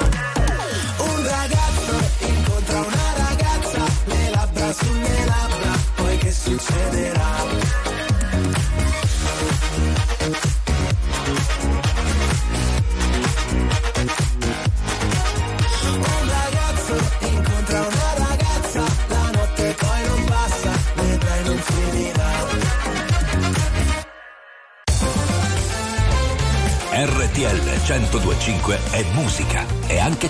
Un ragazzo incontra una ragazza, le labbra sulle labbra, poi che succederà? RTL 102.5 è musica, è anche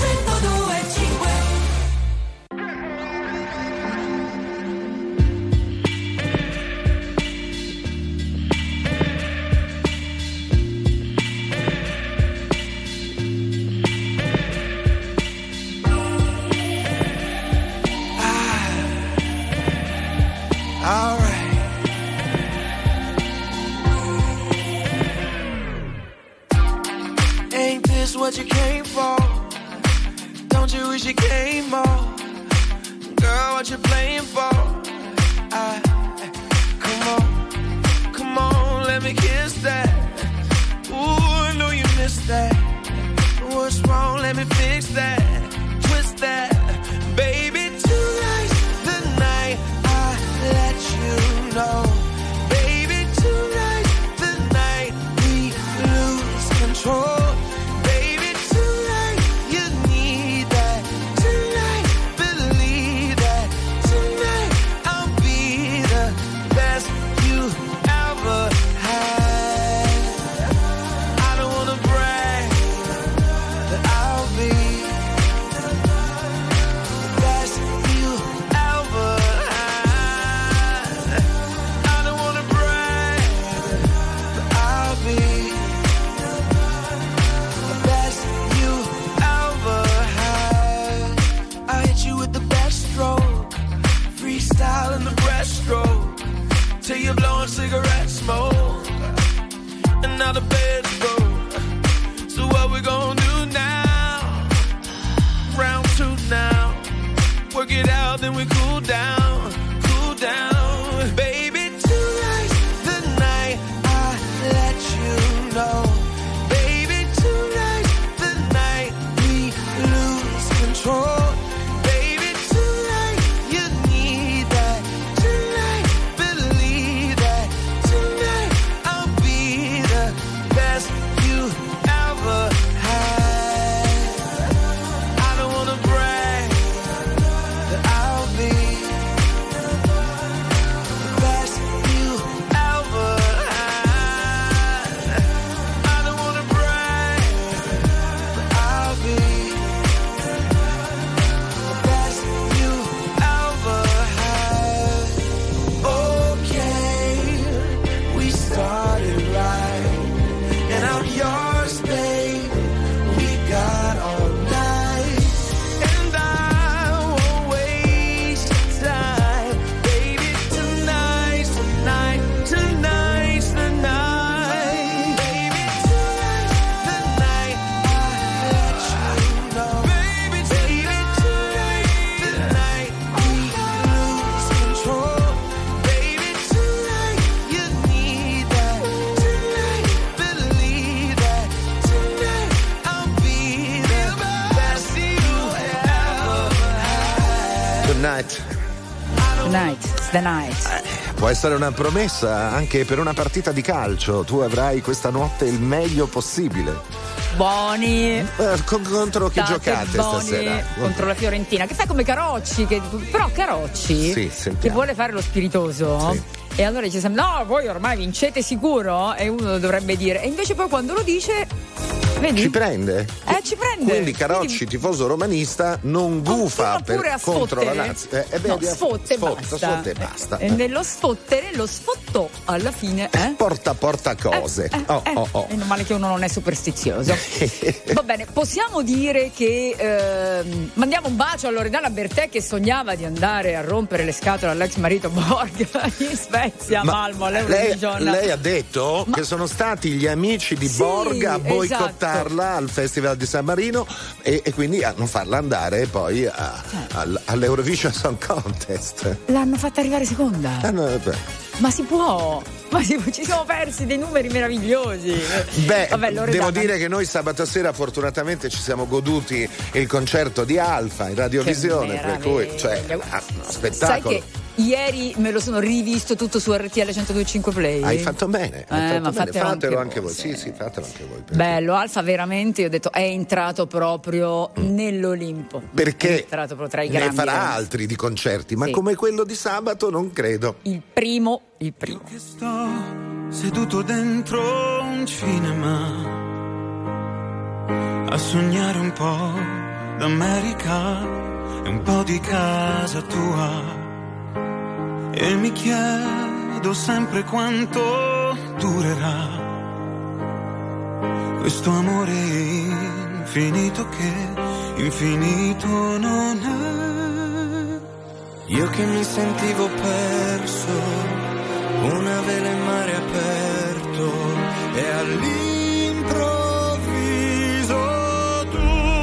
102.5. for? Don't you wish you came more? Girl, what you playing for? Come on, come on, let me kiss that. Ooh, I know you missed that. What's wrong? Let me fix that. Twist that. Baby, tonight's the night I let you know. Baby, tonight's the night we lose control. Baby, tonight you need that. Tonight, believe that. Tonight I'll be the best you ever had. I don't wanna brag, but I'll be the best you ever had. I don't wanna brag, but I'll be the best you ever had. I hit you with the best stroke, freestyle in the breaststroke, till you're blowing cigarette smoke, and now the bed's broke. So what we gonna do now? Round two now, work it out, then we cool down, baby. Tonight's the night I let you know. Baby, tonight's the night we lose control. Baby, tonight you need that. Tonight, believe that. Tonight, I'll be the best you ever had. I don't wanna brag, but I'll be the best you ever had. I don't wanna brag, but I'll be the best you ever had. Okay, we started right, and out your space we got all night, and I won't waste time, baby. Tonight's the night, tonight's the night, baby. Tonight's the night I let you know, baby. Tonight's the night we lose control, baby. Tonight you need that. Tonight, believe that. Tonight, I'll be the best you ever had. Tonight. Night, it's the night. Può essere una promessa anche per una partita di calcio. Tu avrai questa notte il meglio possibile. Buoni. Contro chi State giocate buoni stasera? Contro la Fiorentina, che fa come Carocci, però Carocci Sì, che sentiamo. vuole fare lo spiritoso. Sì. E allora dice sempre, no, voi ormai vincete sicuro, e uno dovrebbe dire, e invece poi quando lo dice, vedi? Ci prende. Ci prende. Quindi Carocci, tifoso romanista, non gufa contro la Lazio. No, sfotte e basta. E nello sfottere, lo sfottò alla fine. Porta cose. E non male che uno non è superstizioso. Va bene, possiamo dire che mandiamo un bacio a Loredana Bertè, che sognava di andare a rompere le scatole all'ex marito Borg in Spezia, Malmo, all'Eurovisione. Lei ha detto che sono stati gli amici di Borg a boicottarla al Festival di San Marino e quindi a non farla andare poi all'Eurovision Song Contest. L'hanno fatta arrivare seconda. Ma si può, ci siamo persi dei numeri meravigliosi. Devo dire che noi sabato sera fortunatamente ci siamo goduti il concerto di Alfa in Radiovisione, per cui spettacolo. Sai che ieri me lo sono rivisto tutto su RTL 102.5 Play. Hai fatto bene, fatelo anche voi. Sì, fatelo anche voi. Bello, Alfa veramente, io ho detto, è entrato proprio nell'Olimpo. Perché? È entrato proprio tra i grandi. Ne farà altri di concerti, ma come quello di sabato non credo. Il primo. Io che sto seduto dentro un cinema a sognare un po' d'America e un po' di casa tua. E mi chiedo sempre quanto durerà questo amore infinito che infinito non è. Io che mi sentivo perso, una vela in mare aperto, e all'improvviso tu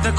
Guarda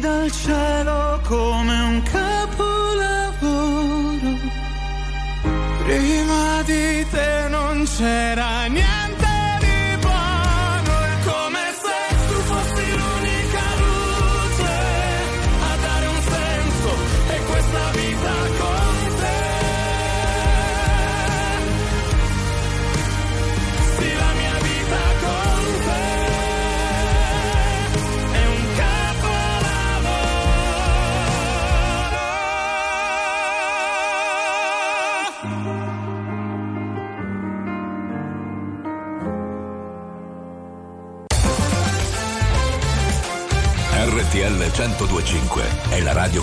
Dal cielo come un capolavoro, prima di te non c'era niente. RTL 102.5 è la radio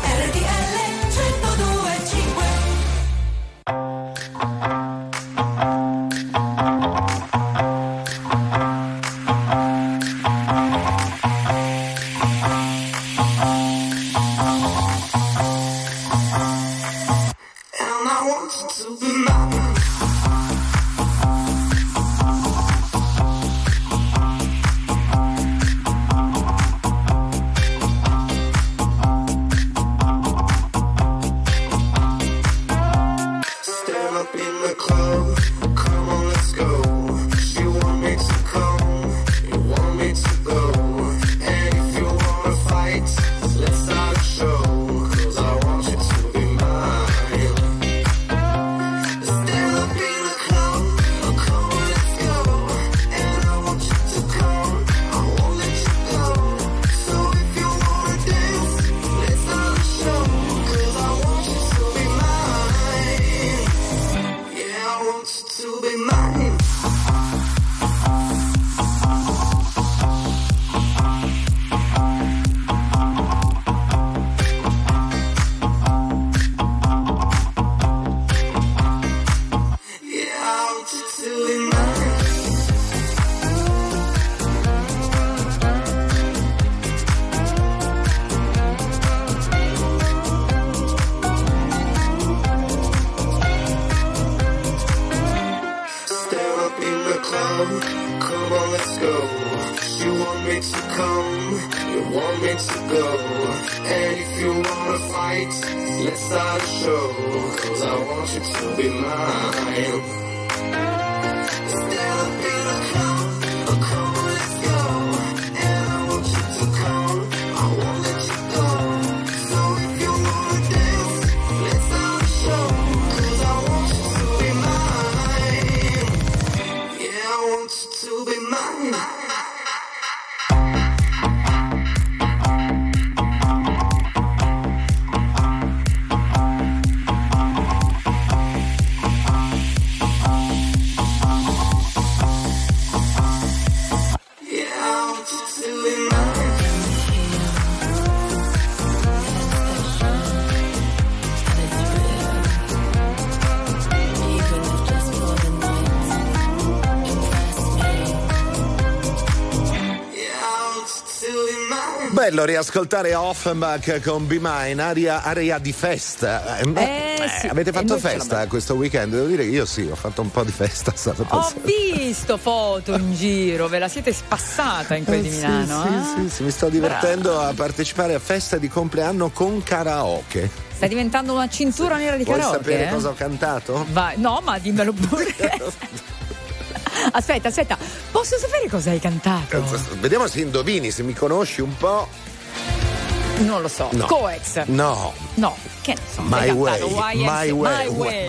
RTL 102.5. And I want you to be mine. Silly man. Bello riascoltare Offenbach con B-Mine, area di festa. Sì, avete fatto festa questo weekend? Devo dire che io sì, ho fatto un po' di festa sabato. Visto foto in giro, ve la siete spassata in quel di Milano. Sì, mi sto divertendo a partecipare a festa di compleanno con karaoke. Sta diventando una cintura nera di karaoke. Vuoi sapere cosa ho cantato? Vai. No, ma dimmelo pure. Aspetta, posso sapere cosa hai cantato? Vediamo se indovini, se mi conosci un po'. Non lo so. No. Coex. No, che ne so. My Way. My Way.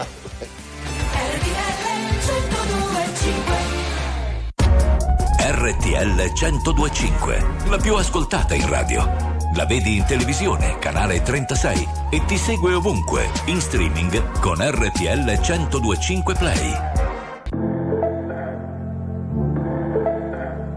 RTL 102.5, la più ascoltata in radio. La vedi in televisione, canale 36, e ti segue ovunque, in streaming con RTL 102.5 Play.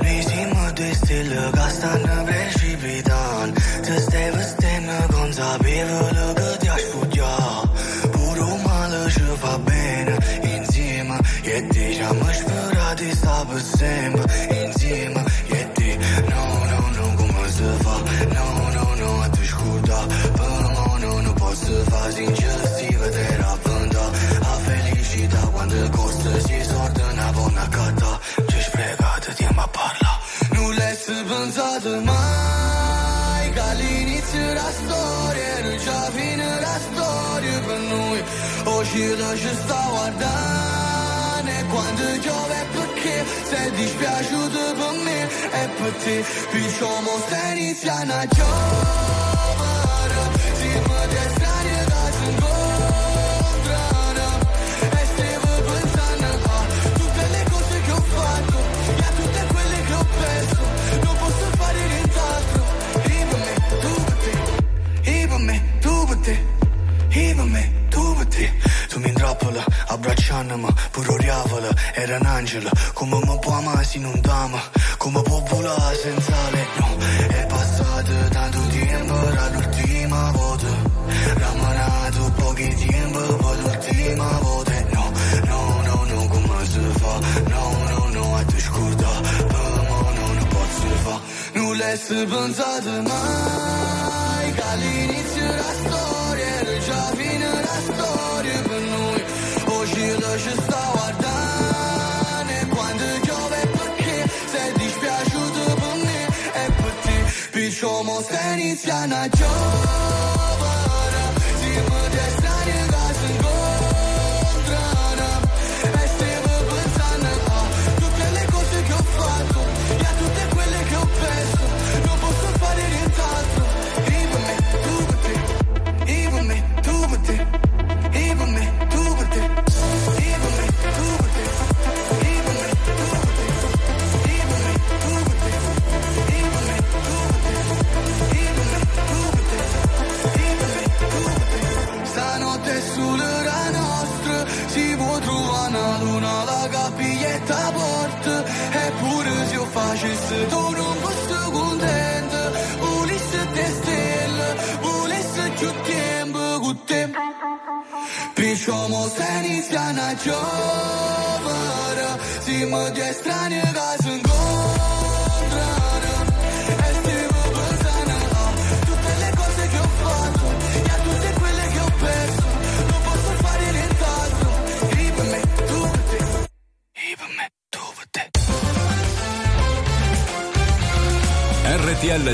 Rejimo destil gastan brevidan, just ever stand on the December, insieme, e te no, come si fa? No, ti scuda, però non posso fare sincero, si vedrà pronta, a felicità quando il costo si sorda una buona carta, ci spregate di ma parla, nulla è pensato mai, che all'inizio la storia, non c'è fine la storia per noi, oggi lascio sta guardando, quando giove perché sei dispiaciuto per me e per te, diciamo se inizia una giovane, si può destra da incontrano e stavo pensando a tutte le cose che ho fatto e a tutte quelle che ho perso, non posso fare nient'altro, e per me tu per te tu mi intrappola, abbracciandomi, pure oriavola, era un angelo, come mi può amare se non t'ama, come può volare senza lei, no, è passato tanto tempo, era l'ultima volta, ramanato pochi tempo, poi l'ultima volta, no, come si fa, no, a te scorda, per me non posso fare, nulla è pensato mai, che all'inizio la storia, era già fine la storia, oggi lascio sta guardando quando giove perché sei dispiaciuto per me e per te, diciamo se inizia una giovane, si può destra da si incontrano e stavo pensando a tutte le cose che ho fatto e a tutte quelle che ho perso, non posso fare nient'altro, sulla nostra si può trovare una luna, la capiglietta porta, eppure se io facessi tu non fossi contenta, volessi te stelle, volessi più tempo con te, diciamo se inizia una giovane, siamo due strani che si incontrano e stiamo pensando a tutte le cose che ho fatto e a tutte quelle che ho perso, RTL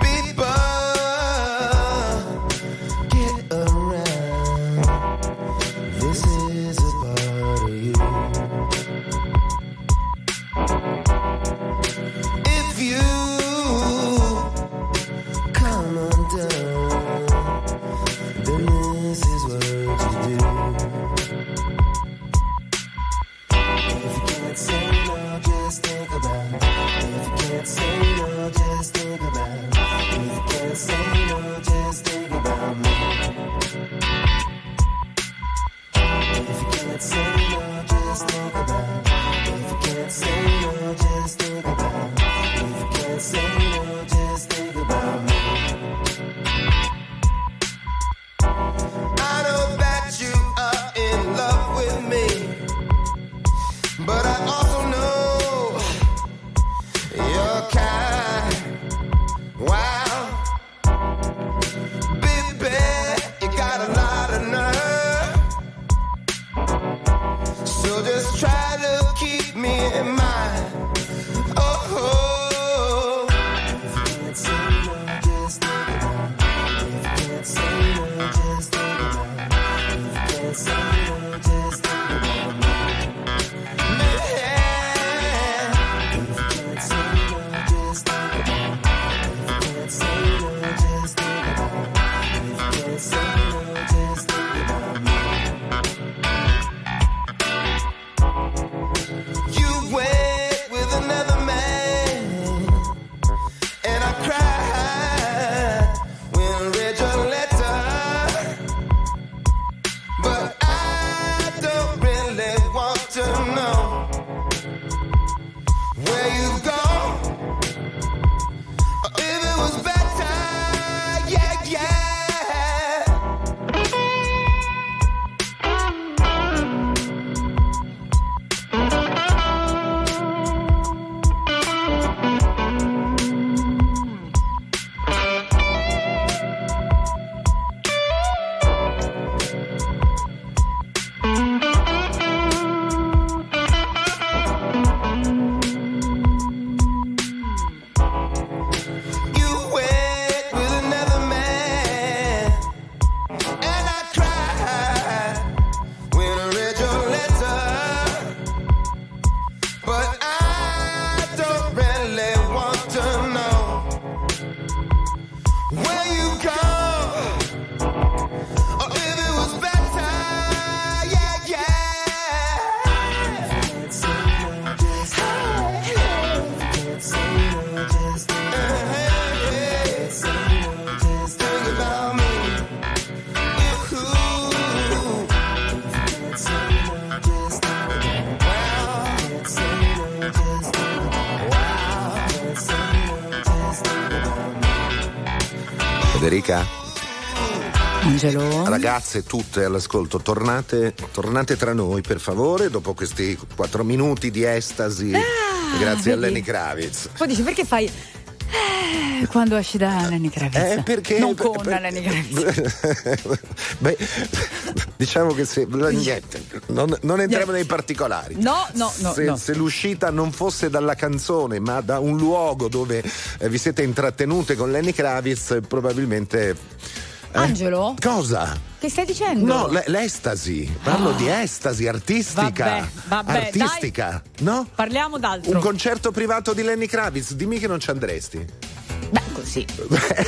People Federica? Angelo. Ragazze tutte all'ascolto, tornate tra noi per favore dopo questi 4 minuti di estasi, grazie a Lenny Kravitz. Poi dici, perché fai quando esci da Lenny Kravitz? Perché non con Lenny Kravitz. Beh, diciamo che se niente, non entriamo nei particolari. No. Se l'uscita non fosse dalla canzone, ma da un luogo dove vi siete intrattenute con Lenny Kravitz, probabilmente. Angelo? Cosa? Che stai dicendo? No, l'estasi. Parlo di estasi artistica. Vabbè, artistica, dai. No? Parliamo d'altro. Un concerto privato di Lenny Kravitz, dimmi che non ci andresti. Beh, così.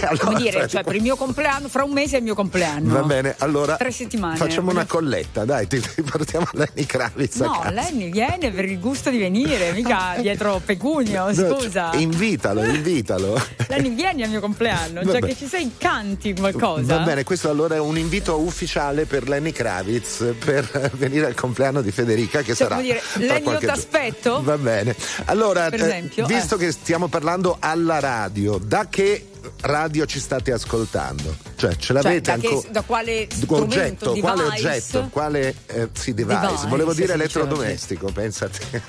Allora, come dire, cioè per il mio compleanno, fra un mese è il mio compleanno. Va bene, allora 3 settimane. Facciamo una colletta, dai, ti portiamo Lenny Kravitz a casa. No, Lenny viene per il gusto di venire, mica dietro pecugno, scusa. Cioè, invitalo. Lenny, vieni al mio compleanno, già che ci sei, canti qualcosa. Va bene, questo allora è un invito ufficiale per Lenny Kravitz per venire al compleanno di Federica, che sarà. Vuol dire, Lenny, io t'aspetto. Va bene. Allora, per esempio, visto che stiamo parlando alla radio, da che radio ci state ascoltando? Cioè, ce l'avete ancora? Da quale strumento, oggetto, quale device. Volevo dire elettrodomestico, pensate.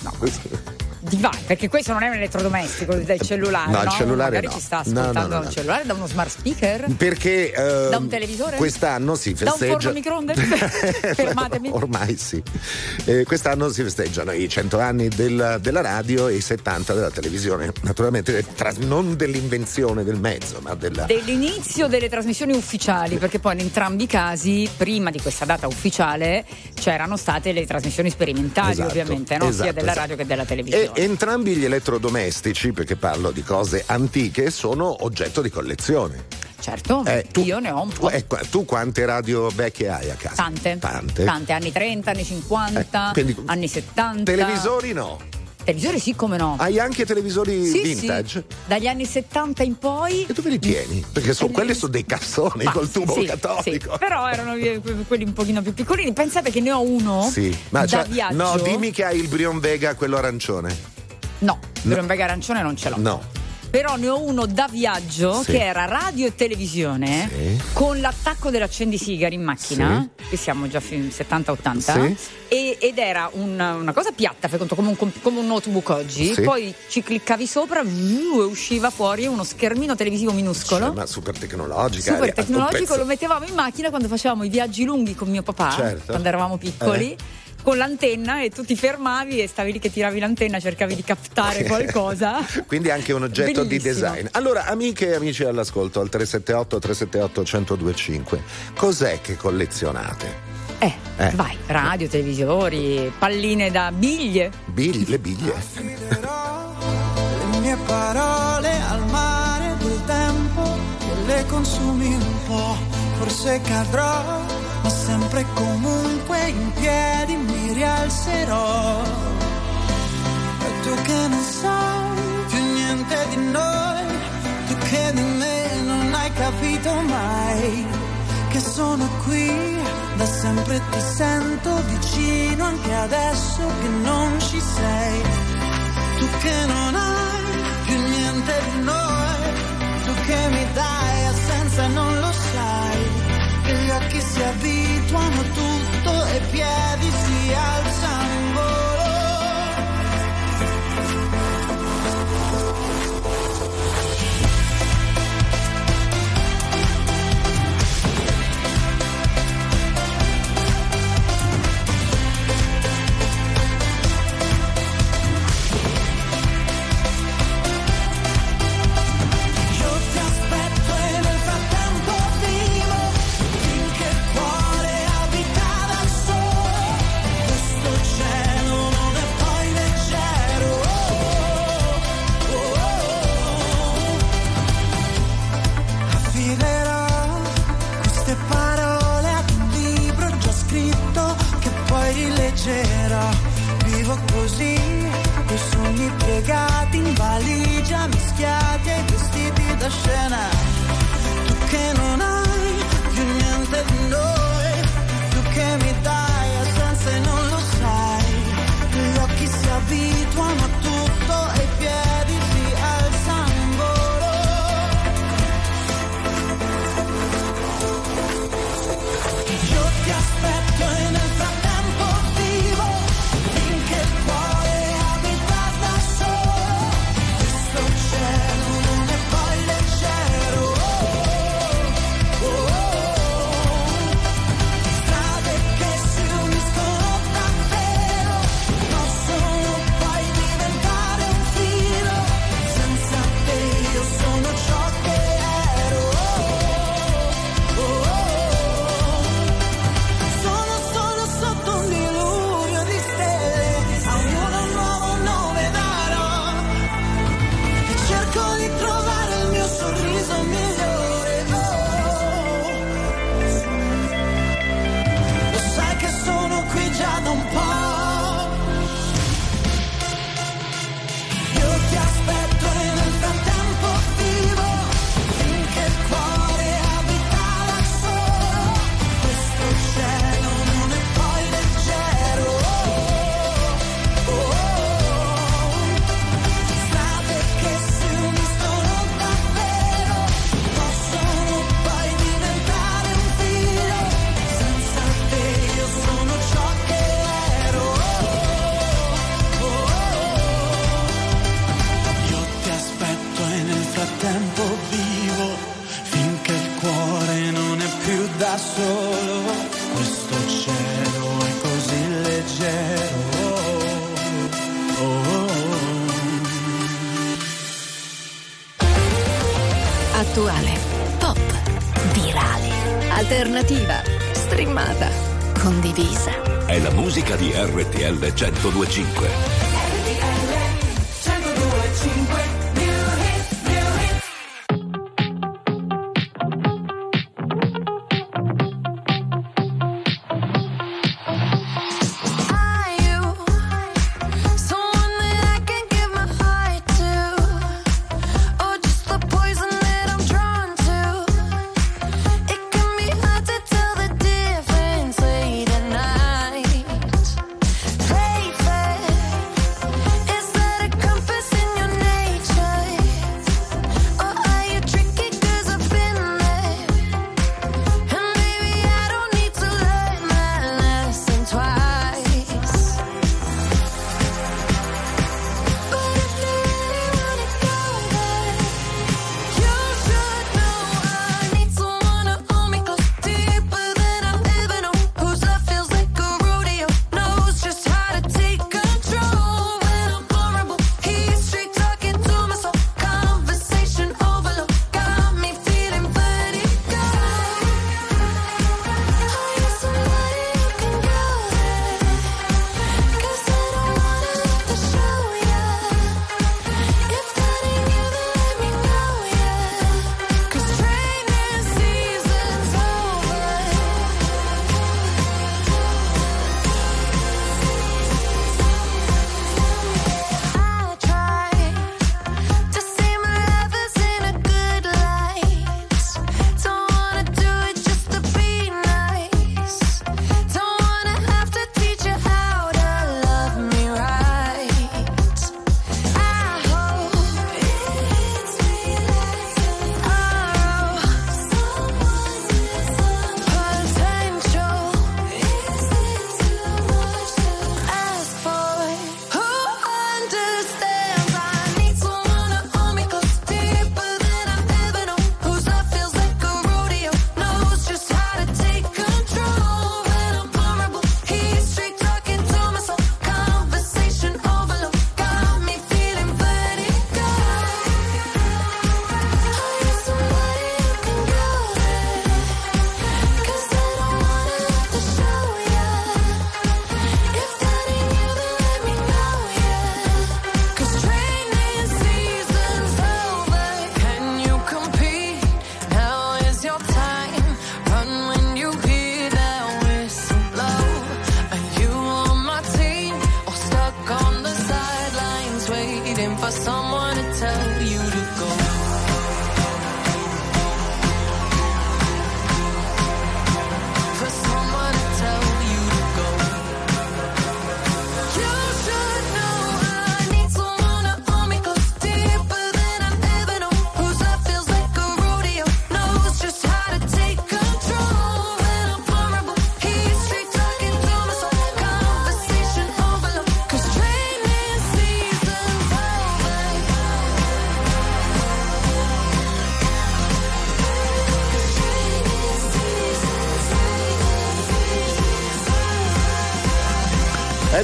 No, device, perché questo non è un elettrodomestico, è il cellulare. No, il cellulare magari no. Ci sta ascoltando da un cellulare, da uno smart speaker? Perché da un televisore? Quest'anno si festeggia. Da un forno microonde? Fermatemi. Ormai sì. Quest'anno si festeggiano i 100 anni della radio e i 70 della televisione. Naturalmente non dell'invenzione del mezzo, ma dell'inizio delle trasmissioni ufficiali, perché poi in entrambi i casi, prima di questa data ufficiale, c'erano state le trasmissioni sperimentali, ovviamente, no? Sia della radio che della televisione. Entrambi gli elettrodomestici, perché parlo di cose antiche, sono oggetto di collezione. Certo, io ne ho un po'. Tu quante radio vecchie hai a casa? Tante, anni 30, anni 50, quindi, anni 70. Televisori no. Televisori sì, come no. Hai anche televisori vintage? Sì. Dagli anni 70 in poi. E dove li tieni? Perché quelli sono dei cassoni col tubo catodico. Sì. Però erano quelli un pochino più piccolini. Pensate che ne ho uno da viaggio. No, dimmi che hai il Brionvega, quello arancione. No, il Brionvega arancione non ce l'ho. No. Però ne ho uno da viaggio che era radio e televisione con l'attacco dell'accendisigari in macchina, che siamo già in 70-80 ed era una cosa piatta, fai conto, come un notebook oggi, poi ci cliccavi sopra e usciva fuori uno schermino televisivo minuscolo, ma super tecnologico, lo mettevamo in macchina quando facevamo i viaggi lunghi con mio papà, quando eravamo piccoli, con l'antenna, e tu ti fermavi e stavi lì che tiravi l'antenna, cercavi di captare qualcosa. Quindi anche un oggetto bellissimo di design. Allora, amiche e amici all'ascolto, al 378-378-1025, cos'è che collezionate? Vai, radio, televisori, palline da biglie. Le biglie. Affiderò le mie parole al mare del tempo, che le consumi un po', forse cadrò, ma sempre comunque in piedi mi rialzerò. E tu che non sai più niente di noi, tu che di me non hai capito mai, che sono qui da sempre, ti sento vicino anche adesso che non ci sei. Tu che non hai più niente di noi, tu che mi dai assenza, non lo sai, che gli occhi si abituano a tutto e i piedi si alzano in volo. Vivo così, coi sogni piegati in valigia, mischiati ai vestiti da scena. Tu che non hai più niente di noi, tu che mi dai assenza e non lo sai, gli occhi si abituano a tutto e i piedi si alzano in volo. frattempo vivo, finché il cuore non è più da solo. Questo cielo è così leggero. Oh, oh, oh. Attuale, pop, virale, alternativa, streamata, condivisa. È la musica di RTL 102.5.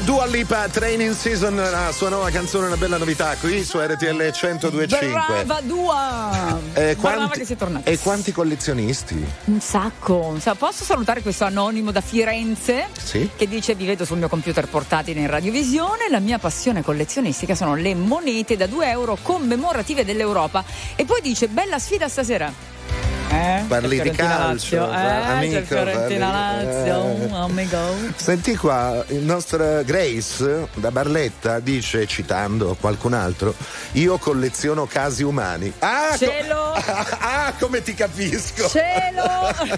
Dua Lipa, Training Season, la sua nuova canzone, una bella novità qui su RTL 102.5. Brava Dua! Brava che sei tornata. E quanti collezionisti? Un sacco. Posso salutare questo anonimo da Firenze? Sì. Che dice: vi vedo sul mio computer portatile in Radiovisione, la mia passione collezionistica sono le monete da €2 commemorative dell'Europa. E poi dice: bella sfida stasera. Parli di calcio, amico, Fiorentina Lazio, oh my God. Senti qua, il nostro Grace da Barletta dice, citando qualcun altro: io colleziono casi umani. Ah, cielo! Come ti capisco! Cielo!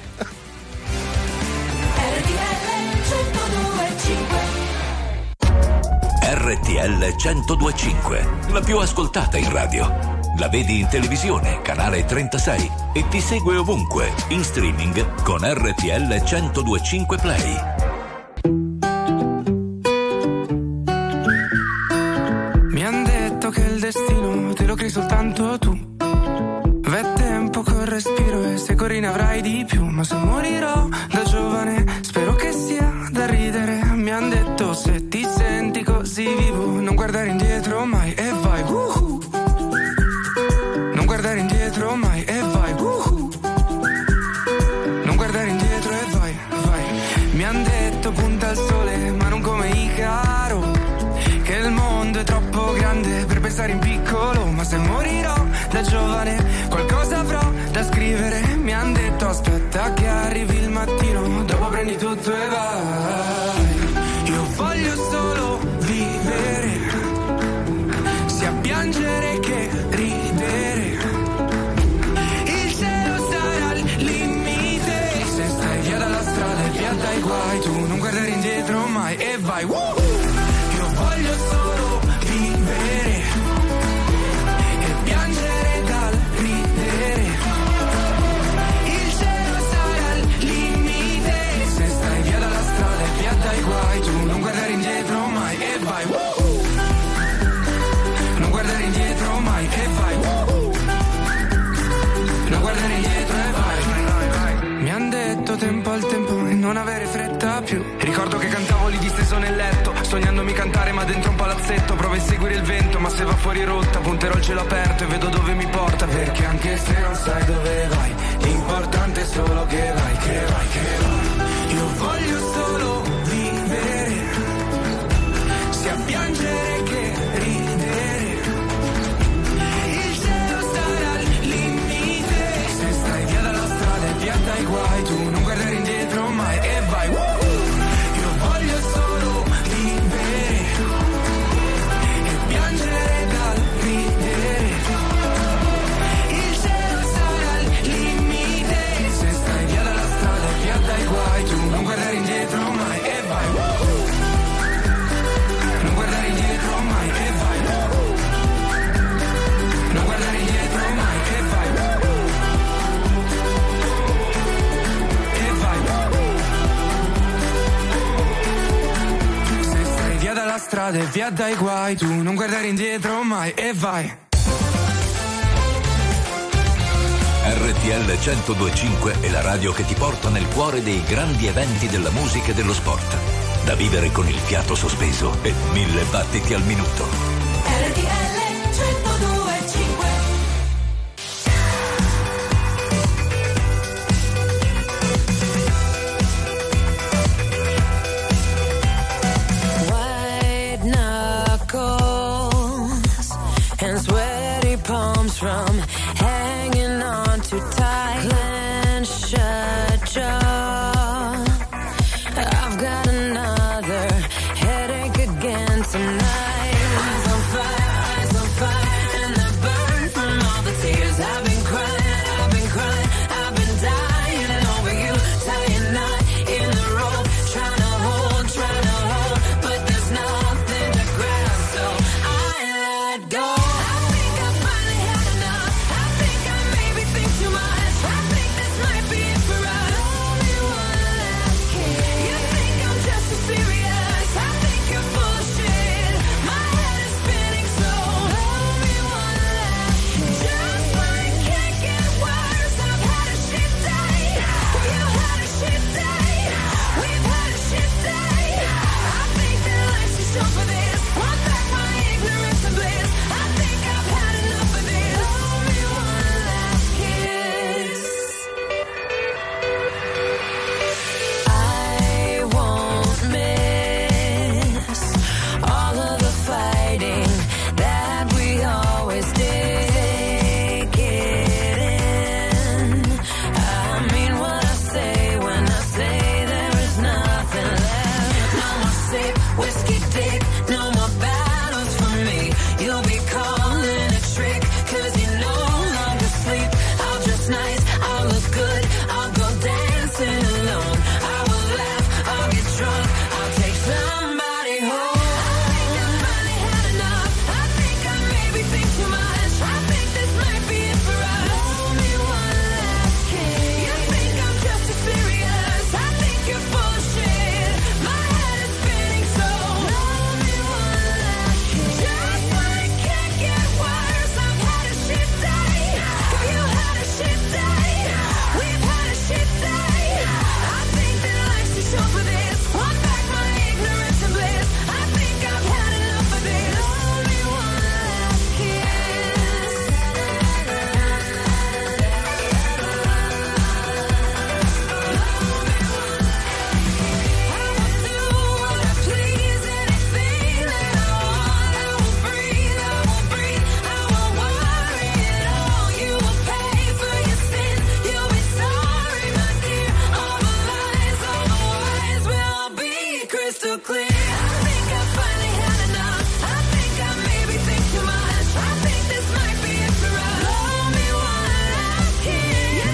RTL 102.5, la più ascoltata in radio. La vedi in televisione, canale 36, e ti segue ovunque, in streaming con RTL 102.5 Play. Mi han detto che il destino te lo crei soltanto tu. respiro e se corri ne avrai di più. Ma se morirò da giovane spero che sia da ridere. Mi han detto se ti senti così vivo non guardare indietro mai e vai woohoo. Non guardare indietro mai e vai woohoo. Non guardare indietro e vai, vai. Mi han detto punta al sole ma non come Icaro, che il mondo è troppo grande per pensare in piccolo. Ma se morirò da giovane qualcosa avrò da scrivere. Mi han detto aspetta che arrivi il mattino, dopo prendi tutto e vai. Io voglio solo vivere, sia a piangere che ridere. Il cielo sarà al limite, se stai via dalla strada e via dai guai. Tu non guardare indietro mai e vai woo! Io voglio solo vivere e piangere dal ridere. Il cielo sarà al limite, se stai via dalla strada e via dai guai. Tu non guardare indietro mai e vai woo! Non guardare indietro mai e vai woo! Non guardare indietro e vai. Mi han detto tempo al tempo e non avere fretta più. Ricordo che cantavo lì disteso nel letto, sognandomi cantare ma dentro un palazzetto. Provo a inseguire il vento ma se va fuori rotta, punterò il cielo aperto e vedo dove mi porta. Perché anche se non sai dove vai, l'importante è solo che vai, che vai, che vai. Io voglio solo vivere, sia piangere che ridere. Il cielo sarà al limite, se stai via dalla strada e via dai guai. Tu non guardare indietro mai e vai woo! Io voglio solo vivere e piangere dal ridere. Il cielo sarà al limite, se stai via dalla strada e via dai guai. Tu non guardare indietro mai e vai woo! Non guardare indietro mai e vai woo! Non guardare indietro mai e vai woo! E vai woo! Se stai via dalla strada e via dai guai, tu non guardare indietro mai e vai. RTL 102.5 è la radio che ti porta nel cuore dei grandi eventi della musica e dello sport. Da vivere con il fiato sospeso e 1000 battiti al minuto. RTL 102.5. White knuckles and sweaty palms from hanging on too tight. Clenched shut jaw. I've got another headache again tonight. Eyes on fire, and I burn from all the tears I've been crying, I've been crying, I've been dying over you. Tie a knot in the rope, trying to hold, but there's nothing to grab, so I let go. I think I finally had enough. I think I maybe think too much.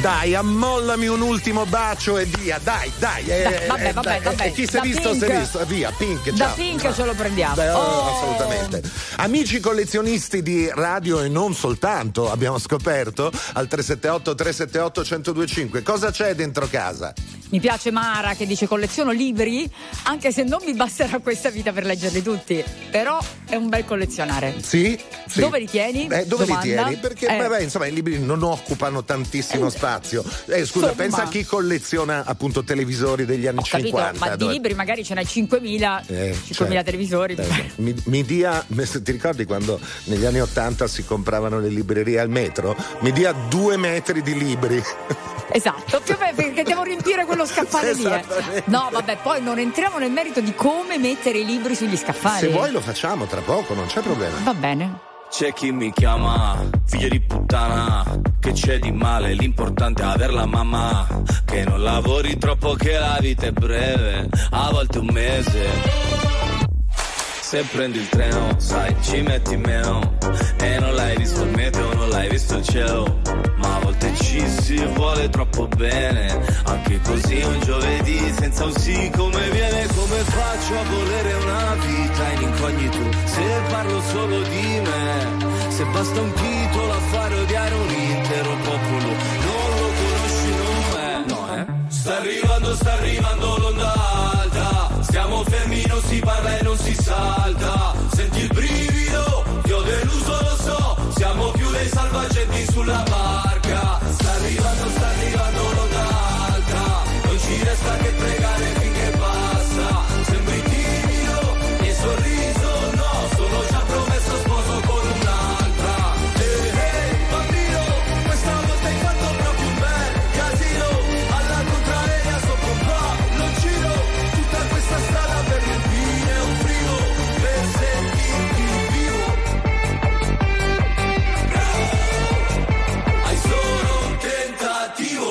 Dai, ammollami un ultimo bacio e via. Dai. Vabbè. E chi si è visto, si è visto. Via, Pink. Ciao. Da Pink ce lo prendiamo. Beh, assolutamente. Amici collezionisti di radio e non soltanto, abbiamo scoperto al 378-378-1025 cosa c'è dentro casa. Mi piace Mara che dice: colleziono libri, anche se non mi basterà questa vita per leggerli tutti, però è un bel collezionare. Sì. Dove li tieni? Dove li tieni? Perché i libri non occupano tantissimo spazio. Scusa, pensa a chi colleziona appunto televisori degli anni 50. Ma di libri magari ce n'hai 5.000 televisori. Mi dia, ti ricordi quando negli anni 80 si compravano le librerie al metro? Mi dia 2 metri di libri. Esatto, perché devo riempire quello scaffale lì. No, vabbè, poi non entriamo nel merito di come mettere i libri sugli scaffali. Se vuoi lo facciamo tra poco, non c'è problema. Va bene. C'è chi mi chiama figlio di puttana, che c'è di male, l'importante è averla mamma, che non lavori troppo, che la vita è breve, a volte un mese. Se prendi il treno, sai, ci metti meno, e non l'hai visto il meteo, non l'hai visto il cielo, ma a volte ci si vuole troppo bene, anche così un giovedì senza un sì come viene. Come faccio a volere una vita in incognito, se parlo solo di me, se basta un titolo a fare odiare un intero popolo, non lo conosci, non me. Sta arrivando l'onda. Siamo fermi, non si parla e non si salta. Senti il brivido, ti ho deluso, lo so. Siamo più dei salvagenti sulla barca. Sta arrivando l'onda alta. Non ci resta che pregare finché passa. Sembri timido e sorriso, no. Sono già promesso sposo con un'altra. Hey, bambino, questa volta hai fatto proprio un bel casino. Alla contraria sopra un po', non giro. Questa strada per riempire un frigo, per sentirti vivo. Bravo, hai solo un tentativo.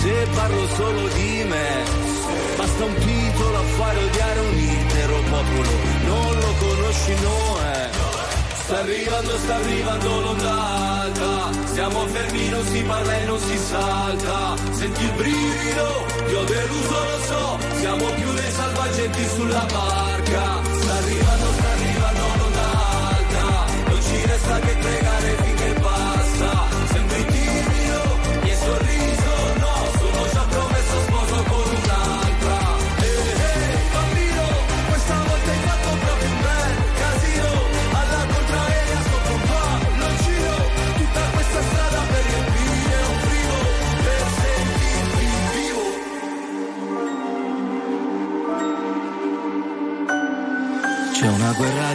se parlo solo di me, basta un titolo a fare odiare un intero popolo, non lo conosci, no è. Sta arrivando l'onda alta, siamo fermi, non si parla e non si salta, senti il brivido, ti ho deluso, lo so, siamo più dei salvagenti sulla barca. Sta arrivando l'onda alta, non ci resta che pregare finché passa, sembri timido e sorriso, no, sono già promesso sposo con un'altra. Hey, bambino, questa volta hai fatto proprio un bel casino. Strada per riempire un frigo, per sentirmi vivo. C'è una guerra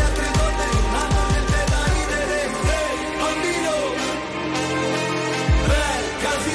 altre donne non hanno niente da ridere. Ehi, bambino, bel casino.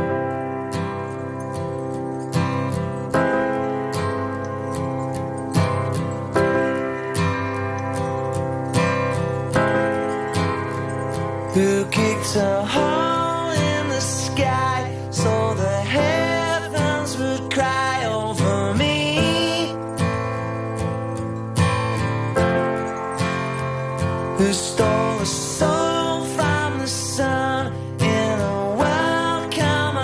Who kicks a hole in the sky so the heavens would cry? Who stole a soul from the sun in a wild come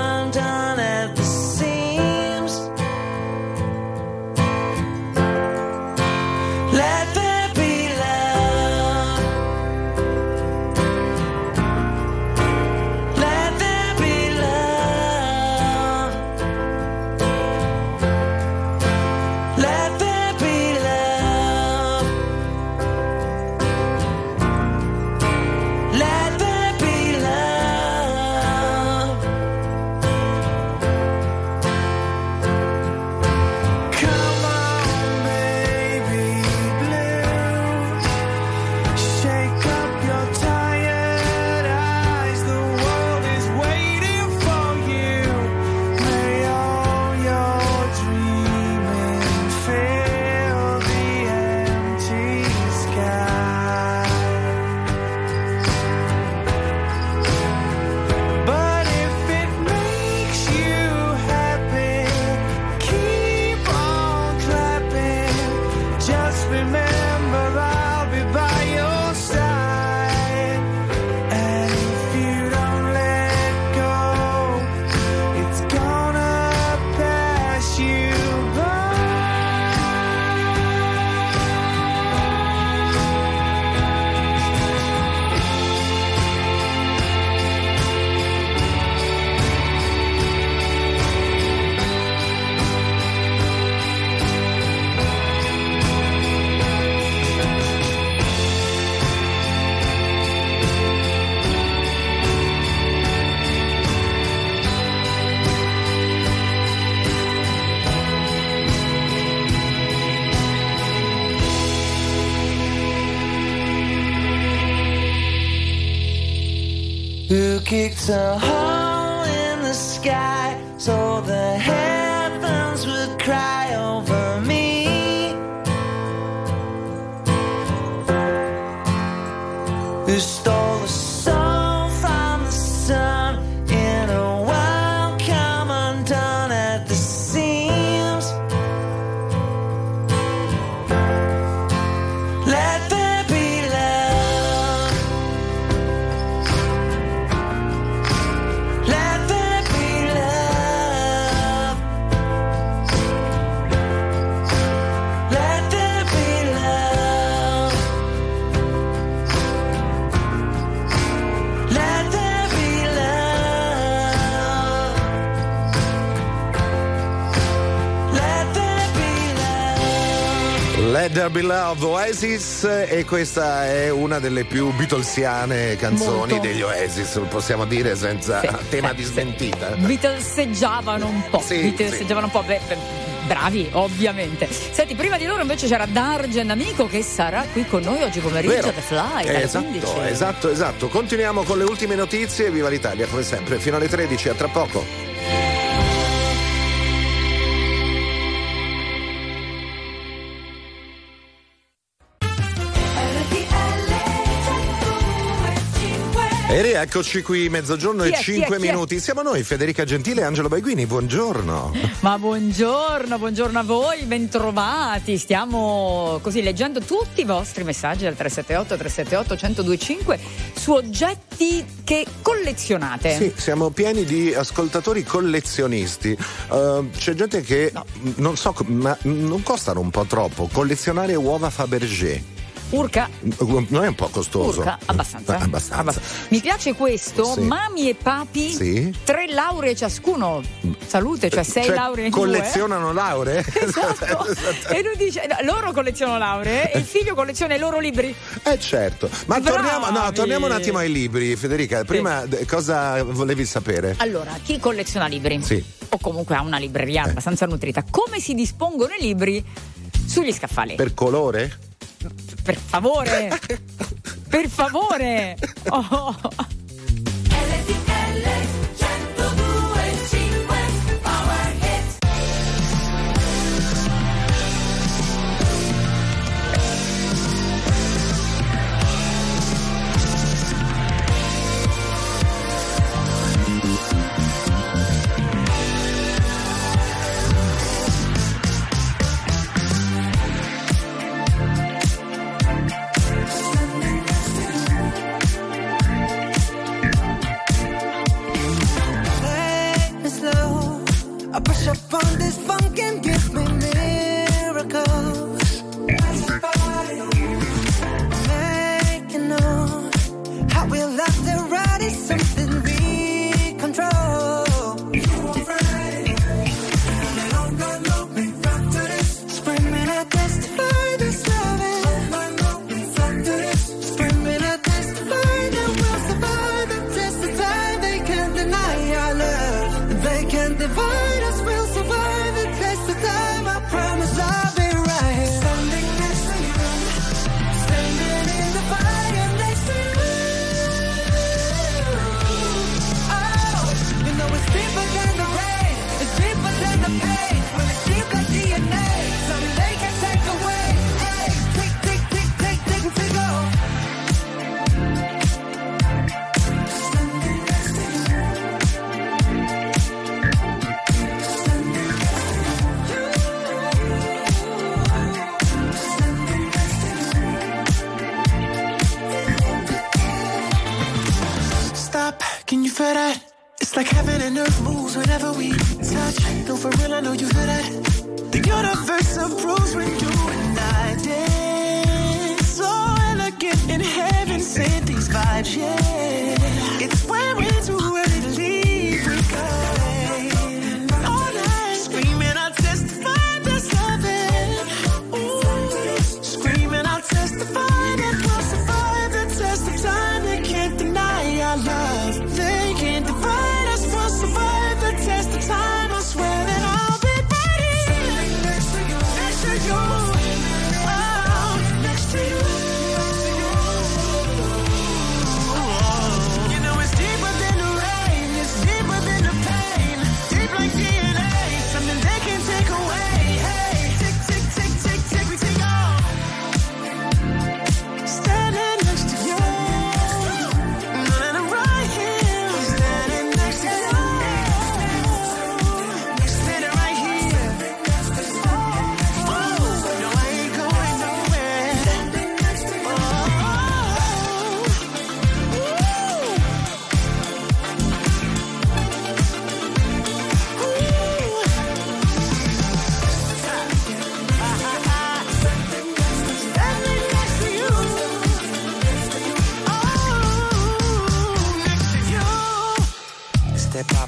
kicked a hole in the sky so the heavens would cry over me. Who stole the soul from the sun in a world come undone at the seams. Let there be love. Let there be love. Let there be love. Let there be love. Let there be love. Let There Be Love, Oasis, e questa è una delle più beatlesiane canzoni Molto. Degli Oasis, possiamo dire senza Sì. tema di smentita. Beatleseggiavano un po', Sì, beatleseggiavano un po', bravi ovviamente. Senti, prima di loro invece c'era Darjen, amico, che sarà qui con noi oggi pomeriggio, Vero. The Fly, dalle Esatto, 15. esatto. Continuiamo con le ultime notizie, viva l'Italia come sempre, fino alle 13, a tra poco. E rieccoci qui, mezzogiorno Chi è, e chi è, 5 chi è? minuti. Siamo noi, Federica Gentile e Angelo Baiguini, buongiorno. Ma buongiorno a voi, bentrovati. Stiamo così leggendo tutti i vostri messaggi al 378-378-1025 su oggetti che collezionate. Sì, siamo pieni di ascoltatori collezionisti. C'è gente che, non so, ma non costano un po' troppo collezionare uova Fabergé? Urca, non è un po' costoso? Urca, abbastanza. Mi piace questo, Sì. mami e papi, Sì. 3 lauree ciascuno, salute, cioè 6 lauree in due. Collezionano lauree? Esatto. E lui dice, no, loro collezionano lauree e il figlio colleziona i loro libri. Certo, ma torniamo un attimo ai libri, Federica, prima Sì. cosa volevi sapere? Allora, chi colleziona libri? Sì. O comunque ha una libreria abbastanza nutrita, come si dispongono i libri sugli scaffali? Per colore? Per favore! Oh.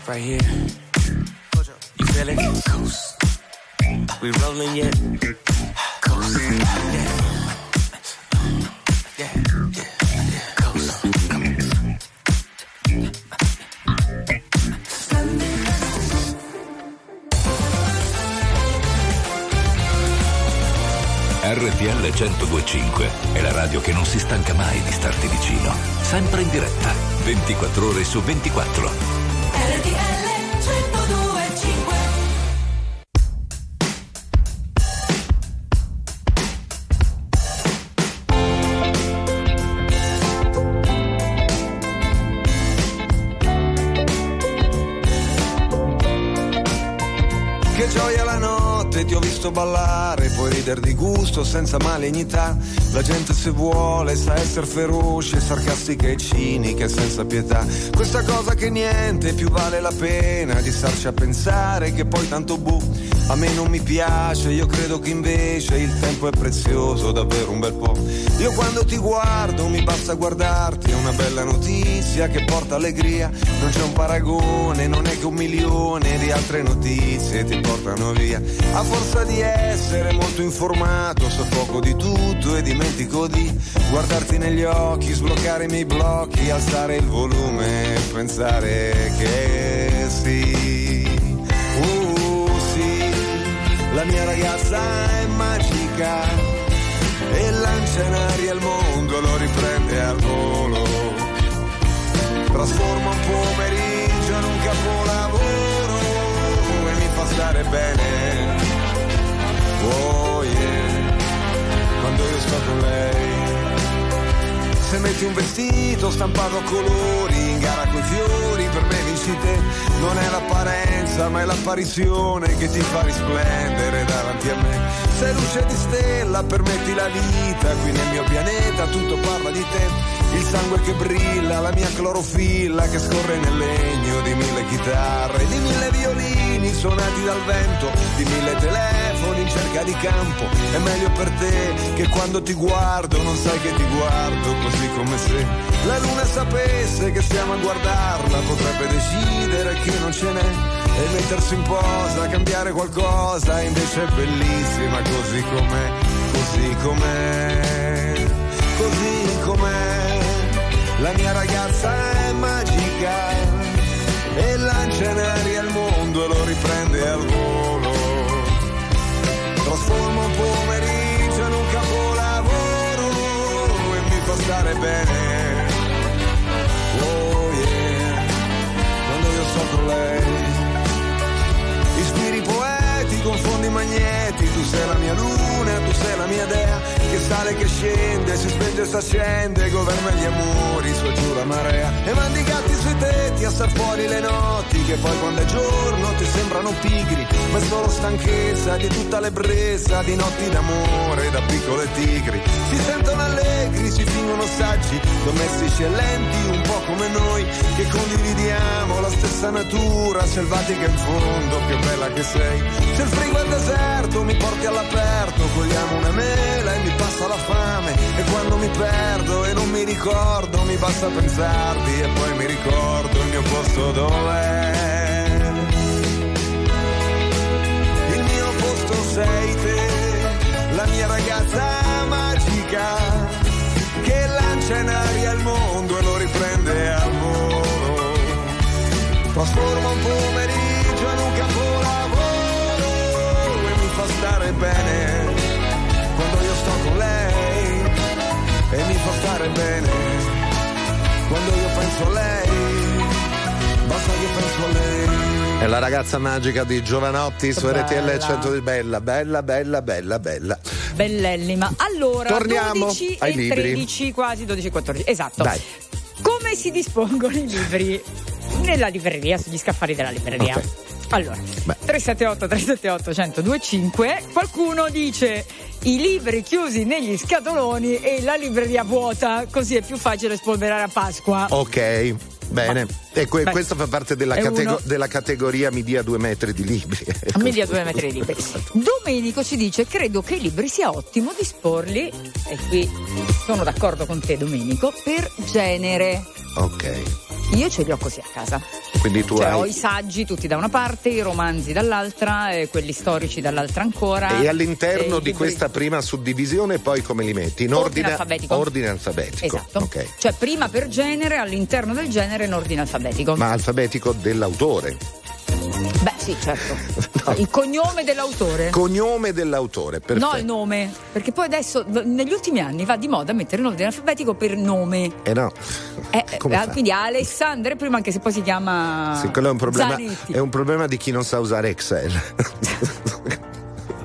right here. You feel it? Coast. We rolling yet? Coast. Yeah. Yeah. Yeah. Coast. Come on. RTL 102.5 è la radio che non si stanca mai di starti vicino, sempre in diretta, 24 ore su 24. RTL 102.5. Che gioia la notte, ti ho visto ballare, puoi ridere di gusto senza malignità. La gente se vuole sa essere feroce, sarcastica e cinica e senza pietà. Questa cosa che niente più vale la pena di starci a pensare, che poi tanto buh, a me non mi piace. Io credo che invece il tempo è prezioso, davvero un bel po'. Io quando ti guardo mi basta guardarti, è una bella notizia che porta allegria. Non c'è un paragone, non è che un milione di altre notizie ti portano via. A forza di essere molto informato, so poco di tutto e dimentico di guardarti negli occhi, sbloccare i miei blocchi, alzare il volume e pensare che sì, la mia ragazza è magica e lancia in aria il mondo, lo riprende al volo, trasforma un pomeriggio in un capolavoro e mi fa stare bene. Oh yeah, quando io sto con lei. Se metti un vestito stampato a colori, in gara coi fiori, per me vinci te. Non è l'apparenza ma è l'apparizione che ti fa risplendere davanti a me. Sei luce di stella, permetti la vita, qui nel mio pianeta tutto parla di te. Il sangue che brilla, la mia clorofilla che scorre nel legno di mille chitarre, di mille violini suonati dal vento, di mille telefoni in cerca di campo. È meglio per te che quando ti guardo non sai che ti guardo, così come se la luna sapesse che stiamo a guardarla, potrebbe decidere che non ce n'è e mettersi in posa, cambiare qualcosa, invece è bellissima così com'è, così com'è, così com'è. La mia ragazza è magica e lancia in aria il mondo e lo riprende al volo, trasforma un pomeriggio in un capolavoro e mi fa stare bene. Oh yeah, quando io sto con lei. Ispiri poeti con fondi magneti, tu sei la mia luna, tu sei la mia dea, che sale, che scende, si spende e s'accende, governa gli amori, su e giù la marea. E mandi i gatti sui tetti a star fuori le notti, che poi quando è giorno ti sembrano pigri, ma è solo stanchezza di tutta l'ebbrezza, di notti d'amore da piccole tigri. Si sentono allegri, si fingono saggi, domestici e lenti, un po' come noi, che condividiamo la stessa natura selvatica in fondo, che bella che sei. Se il frigo è deserto mi porti all'aperto, cogliamo una mela e mi passa la fame, e quando mi perdo e non mi ricordo, mi basta pensarti e poi mi ricordo il mio posto dov'è. Il mio posto sei te, la mia ragazza magica, che lancia in aria il mondo e lo riprende al volo, trasforma un pomeriggio in un capolavoro e mi fa stare bene. Quando io sto con lei e mi fa stare bene, quando io penso a lei, basta che penso a lei. È la ragazza magica di Giovanotti su RTL 102. Bella, bella, bella, bella, bella. Bellellima. Allora, torniamo 12 ai e libri. 13, quasi 12, 14. Esatto. Dai. Come si dispongono i libri? Nella libreria, sugli scaffali della libreria. Okay. Allora, 378 102.5. Qualcuno dice i libri chiusi negli scatoloni e la libreria vuota, così è più facile spolverare a Pasqua. Ok, bene. E questo fa parte della categoria mi dia 2 metri di libri. Mi dia 2 metri di libri. Domenico ci dice: credo che i libri sia ottimo disporli, e qui sono d'accordo con te Domenico, per genere. Ok. Io ce li ho così a casa. Quindi tu cioè, hai... ho i saggi tutti da una parte, i romanzi dall'altra, quelli storici dall'altra ancora. E all'interno di questa prima suddivisione poi come li metti? In ordine alfabetico. Esatto. Okay. Cioè prima per genere, all'interno del genere in ordine alfabetico. Ma alfabetico dell'autore? Beh sì, certo. No. Il cognome dell'autore. Cognome dell'autore, perfetto. No, il nome. Perché poi adesso, negli ultimi anni, va di moda mettere in ordine alfabetico per nome. Eh no. Quindi Alessandro prima, anche se poi si chiama. Sì, quello è un problema. Zanetti. È un problema di chi non sa usare Excel.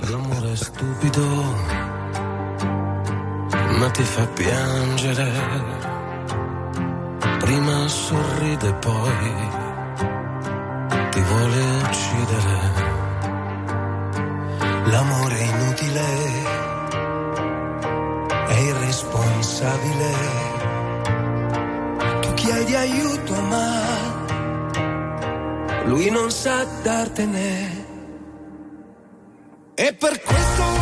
L'amore è stupido, ma ti fa piangere. Prima sorride, poi ti vuole uccidere. L'amore è inutile, è irresponsabile. Tu chiedi aiuto ma lui non sa dartene. E per questo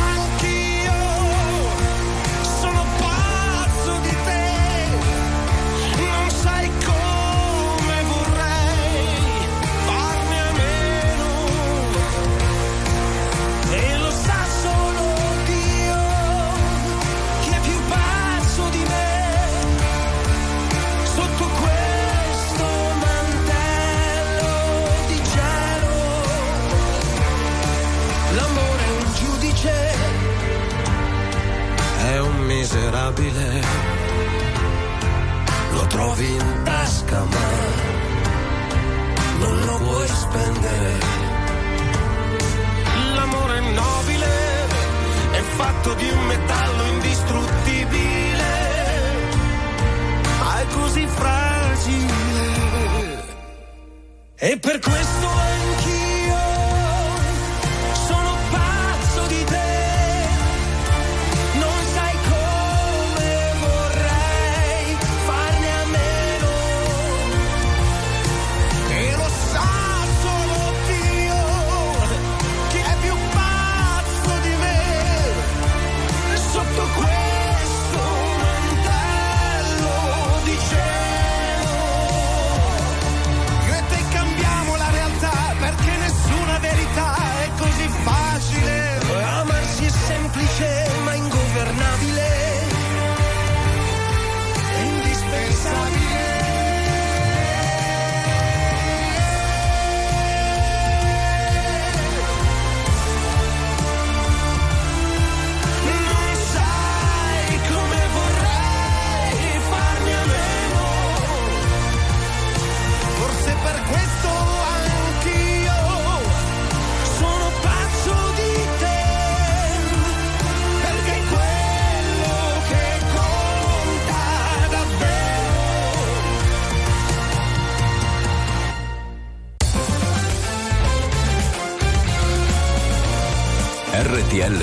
miserabile, lo trovi in tasca ma non lo puoi spendere. L'amore nobile è fatto di un metallo indistruttibile, ma è così fragile. E per questo anch'io sono pazzo di te. RTL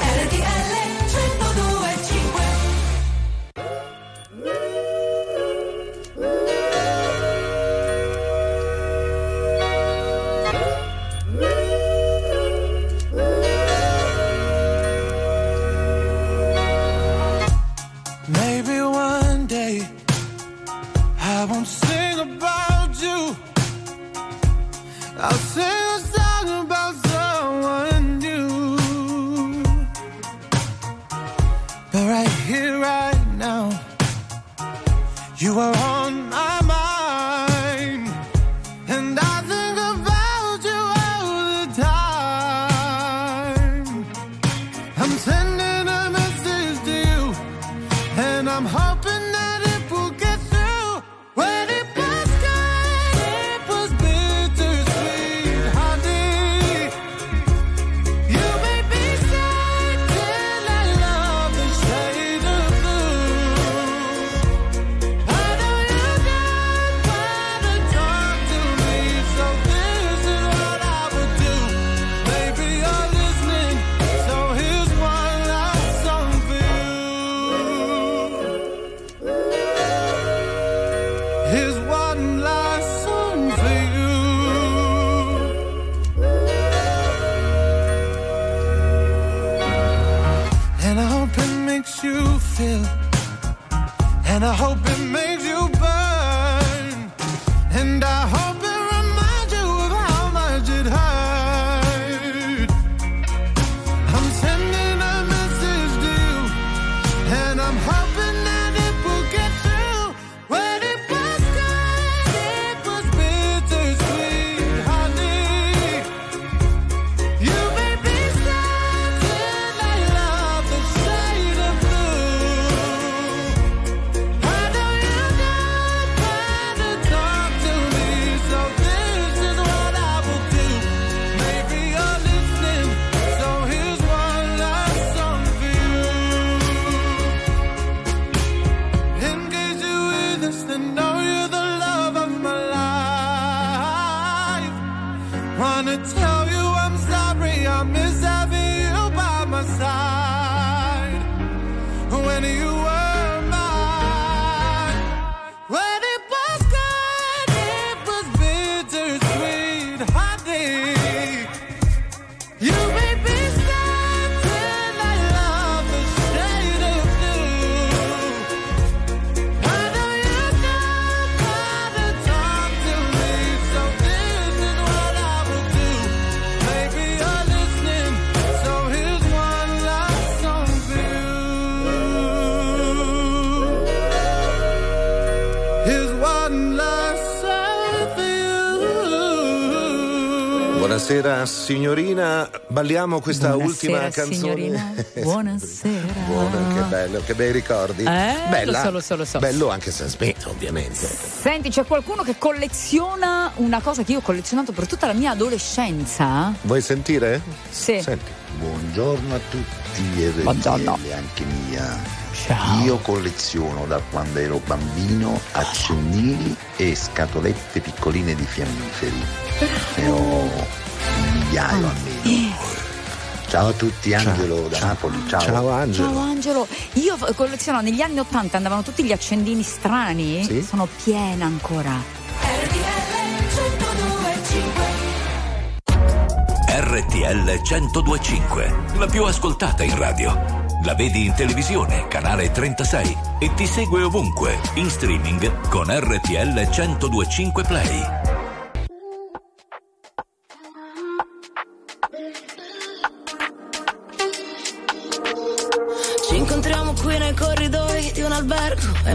RTL 102.5. Maybe one day I won't sing about you, I'll sing a song about someone new. But right here, right now, you are on my mind, and I think about you all the time. I'm sending a message to you, and I'm hoping that it will get through. When it was good, it was bittersweet. still, and I hope it made you burn, and I hope it reminds you of how much it hurt. I'm sending a message to you, and I'm hoping that it will get through. When it was good, it was bittersweet, honey. You made me something like love, the shade of blue. I know you got time to talk to me, so this is what I will do. Maybe you're listening, so here's one last song for you. In case you hear this, then know you're the love of my life. Wanna tell you I'm sorry, I miss having you by my side. When you were mine, when it was good, it was bittersweet, honey. You made me something like love, the shade of blue. I know you got time to talk to me, so this is what I will do. Maybe you're listening, so here's one last song for you. Here's one last song for you. Buonasera signorina, balliamo questa ultima canzone. Signorina, buonasera. Buona, che bello, che bei ricordi. Bella. Lo so. Bello anche Sam Smith, ovviamente. Senti, c'è qualcuno che colleziona una cosa che io ho collezionato per tutta la mia adolescenza? Vuoi sentire? Sì. Senti. Buongiorno a tutti e Buongiorno. Anche mia. Ciao. Io colleziono da quando ero bambino accennini e scatolette piccoline di fiammiferi. Ne ho un migliaio almeno. Ciao a tutti, Angelo da Napoli. Ciao. Ciao Angelo, io collezionavo negli anni 80, andavano tutti gli accendini strani. Sì? Sono piena ancora. RTL 102.5, la più ascoltata in radio. La vedi in televisione, canale 36, e ti segue ovunque, in streaming con RTL 102.5 Play. Ci incontriamo qui nei corridoi di un albergo e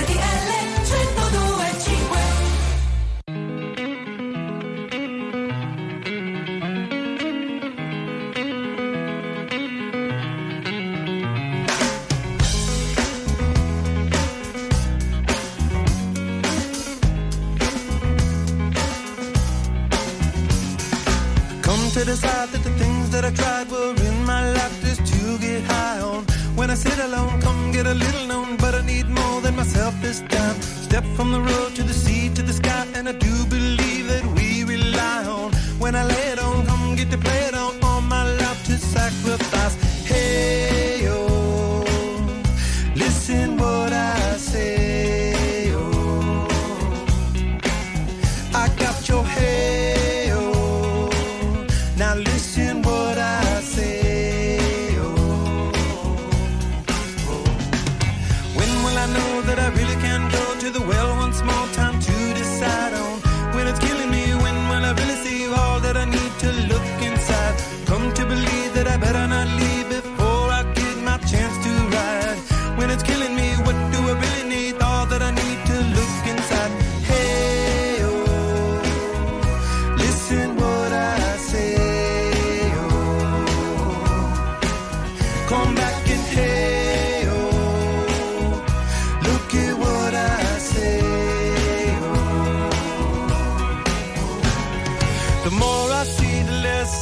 RTL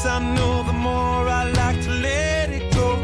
I know the more I like to let it go.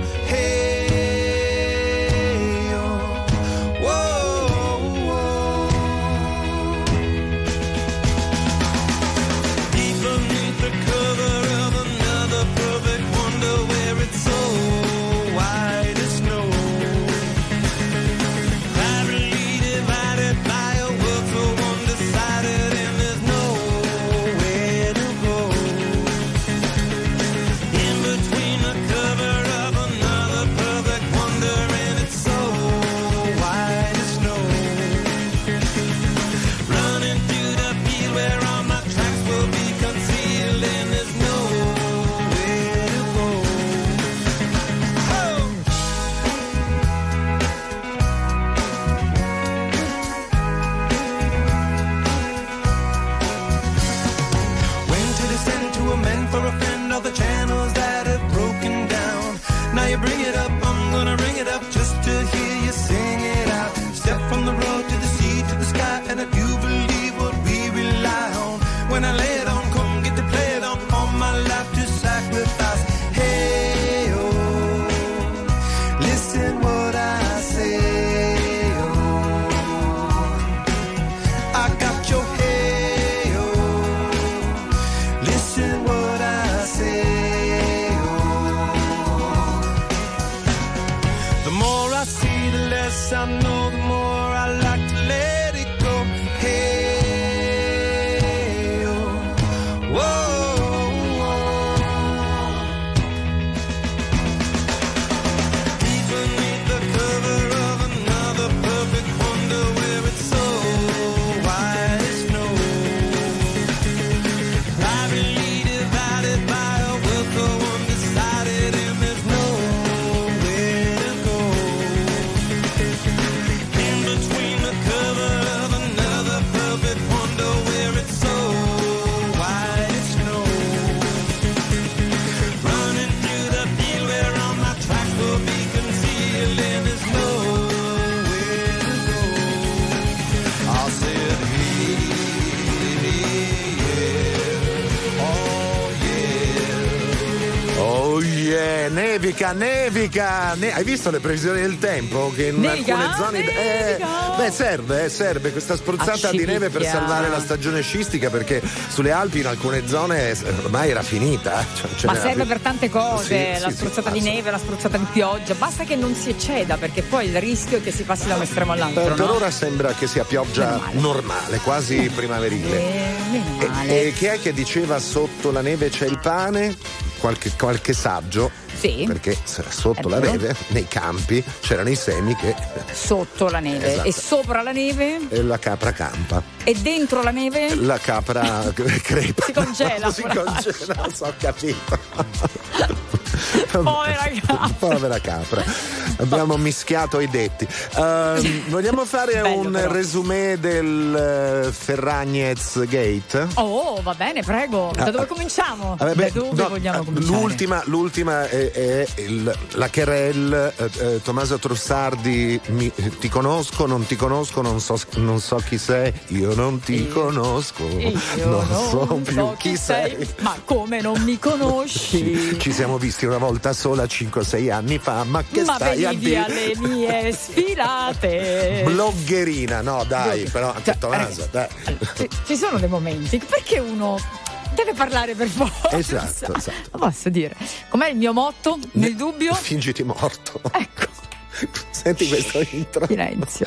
Nevica. Hai visto le previsioni del tempo? Che in alcune zone serve questa spruzzata di neve per salvare la stagione sciistica, perché sulle Alpi in alcune zone ormai era finita. Ma serve per tante cose, la spruzzata di neve, la spruzzata di pioggia, basta che non si ecceda, perché poi il rischio è che si passi da un estremo all'altro. Per ora sembra che sia pioggia normale, quasi primaverile. E chi è che diceva sotto la neve c'è il pane? Qualche saggio, sì, perché sotto la neve nei campi c'erano i semi che sotto la neve, esatto. E sopra la neve la capra campa, e dentro la neve la capra crepa, si congela, non so, ho capito. Povera capra, abbiamo mischiato i detti. Vogliamo fare resumé del Ferragnez Gate? Oh, va bene, prego. Da dove cominciamo? Vogliamo cominciare? L'ultima è la querelle. Tommaso Trussardi, ti conosco, non ti conosco, non so chi sei. Io non ti conosco, non so più chi sei. Ma come non mi conosci? Ci siamo visti una volta sola 5-6 anni fa, ma che stai a dire? Ma venivi alle mie sfilate. Bloggerina, no dai, però anche Tommaso, dai. Ci sono dei momenti, perché uno deve parlare per forza. Esatto. Lo posso dire. Com'è il mio motto? Nel dubbio? Fingiti morto. Ecco. Senti questo intro. Silenzio.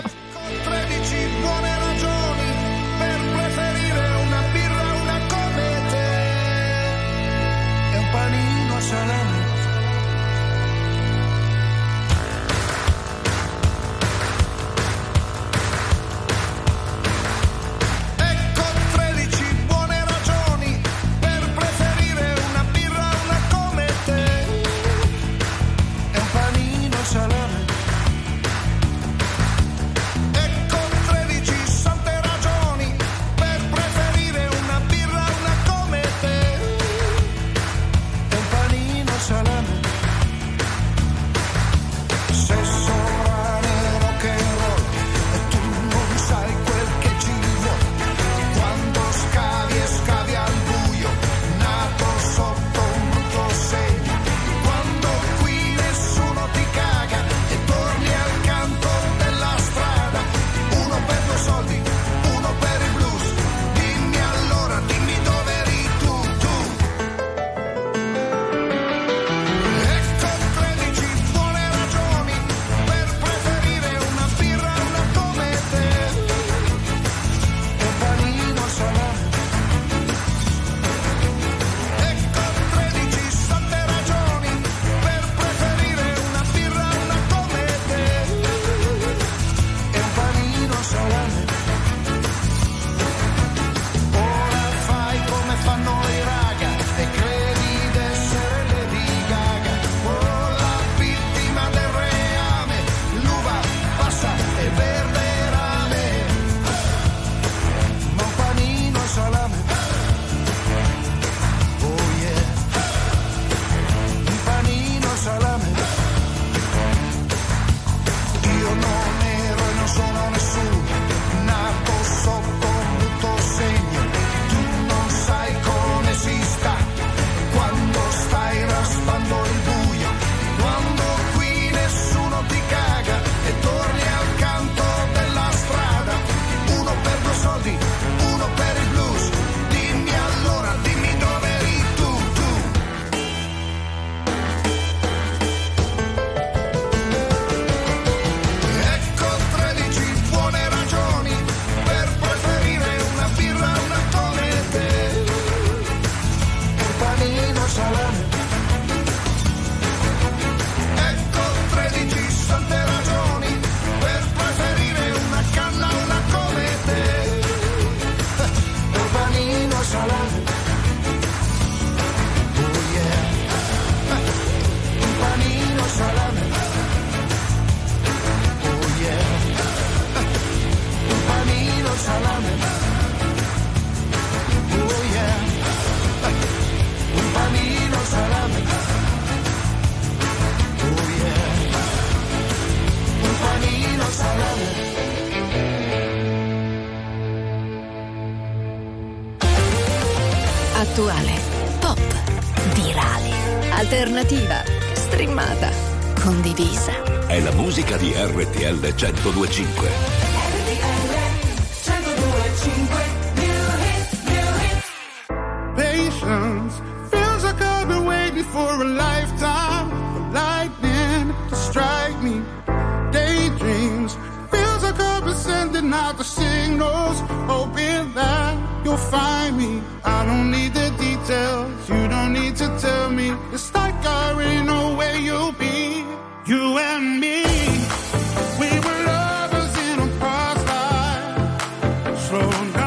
Attuale, pop, virale, alternativa, streamata, condivisa. È la musica di RTL 102.5. Feels like I've been waiting for a lifetime, for lightning to strike me. Daydreams, feels like I've been sending out the signals, hoping that you'll find me. I don't need the details, you don't need to tell me. It's like I already know where you'll be, you and me. We were lovers in a past life, slow down.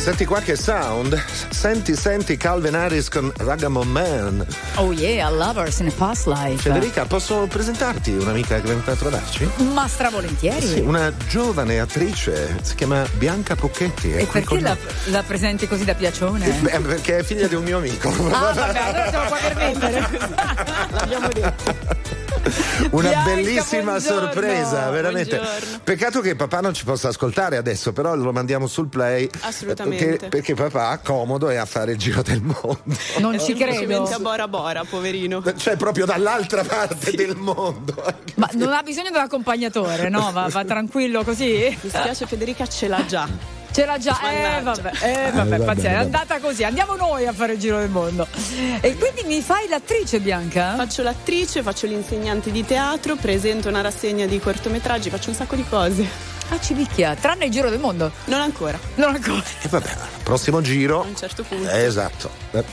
Senti qua che sound, senti Calvin Harris con Ragamuffin Man. Oh yeah, lovers in a past life. Federica, posso presentarti un'amica che è venuta a trovarci? Ma stravolentieri. Sì, una giovane attrice, si chiama Bianca Bucchetti. E perché la presenti così da piacione? Beh, perché è figlia di un mio amico. Ah vabbè, allora siamo qua per vendere. L'abbiamo detto. Una Bianca, bellissima buongiorno, sorpresa, veramente. Buongiorno. Peccato che papà non ci possa ascoltare adesso, però lo mandiamo sul play. Assolutamente. Perché papà comodo è a fare il giro del mondo. Non ci credo. A Bora Bora, poverino. Cioè proprio dall'altra parte del mondo. Ma non ha bisogno dell'accompagnatore, no? Va tranquillo così. Mi spiace, Federica ce l'ha già. Vabbè, pazienza, è andata così. Andiamo noi a fare il giro del mondo. E quindi mi fai l'attrice, Bianca? Faccio l'attrice, faccio l'insegnante di teatro, presento una rassegna di cortometraggi, faccio un sacco di cose. Ah, ci picchia, tranne il giro del mondo? Non ancora. E vabbè, prossimo giro. A un certo punto. Esatto.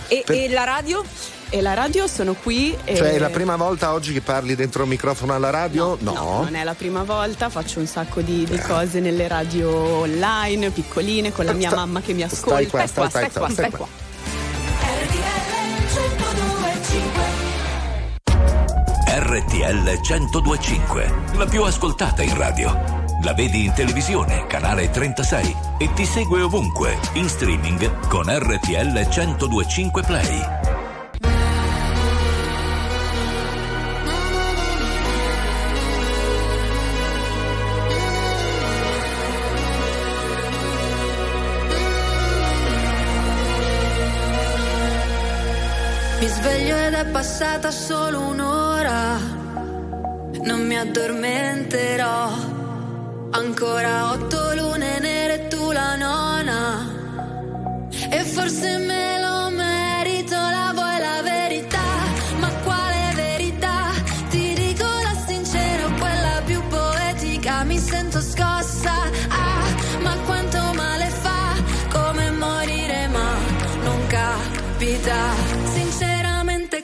E la radio? E la radio sono qui. Cioè è la prima volta oggi che parli dentro un microfono alla radio? No, non è la prima volta, faccio un sacco di cose nelle radio online, piccoline, con la mia mamma che mi ascolta. Stai qua. RTL 102.5, la più ascoltata in radio. La vedi in televisione, canale 36, e ti segue ovunque, in streaming con RTL 102.5 Play. Mi sveglio ed è passata solo un'ora, non mi addormenterò, ancora 8 lune nere e tu la nona, e forse me lo merito, la vuoi la verità, ma quale verità? Ti dico la sincera, quella più poetica, mi sento scossa, ah, ma quanto male fa, come morire ma non capita. Legge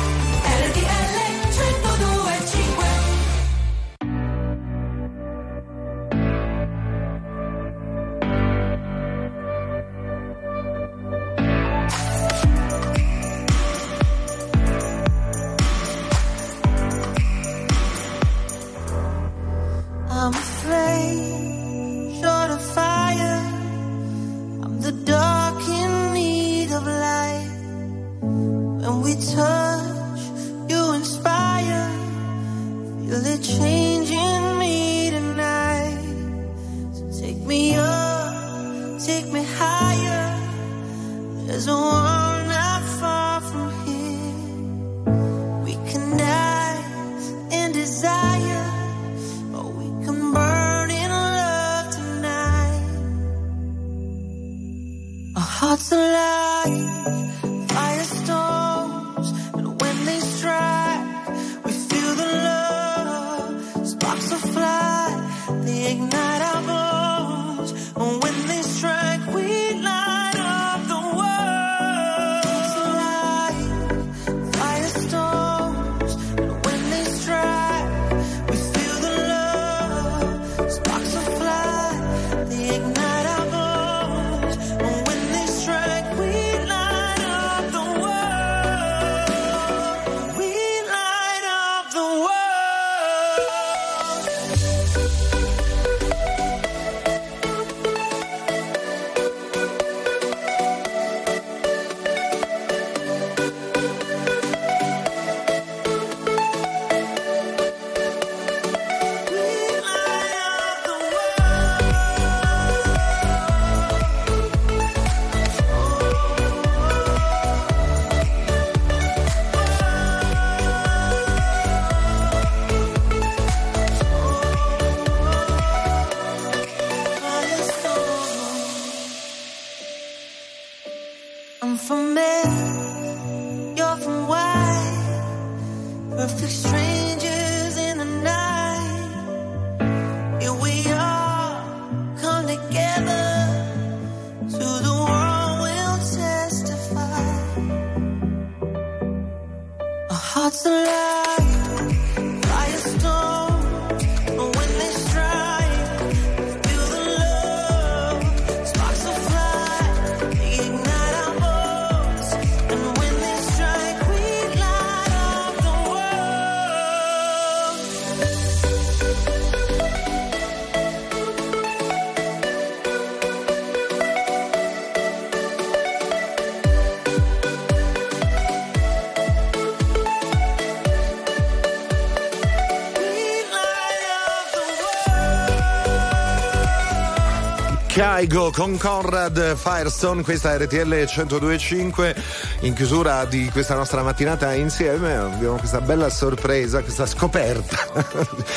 RTL 102.5. Caigo con Conrad Firestone, questa RTL 102.5. In chiusura di questa nostra mattinata insieme abbiamo questa bella sorpresa, questa scoperta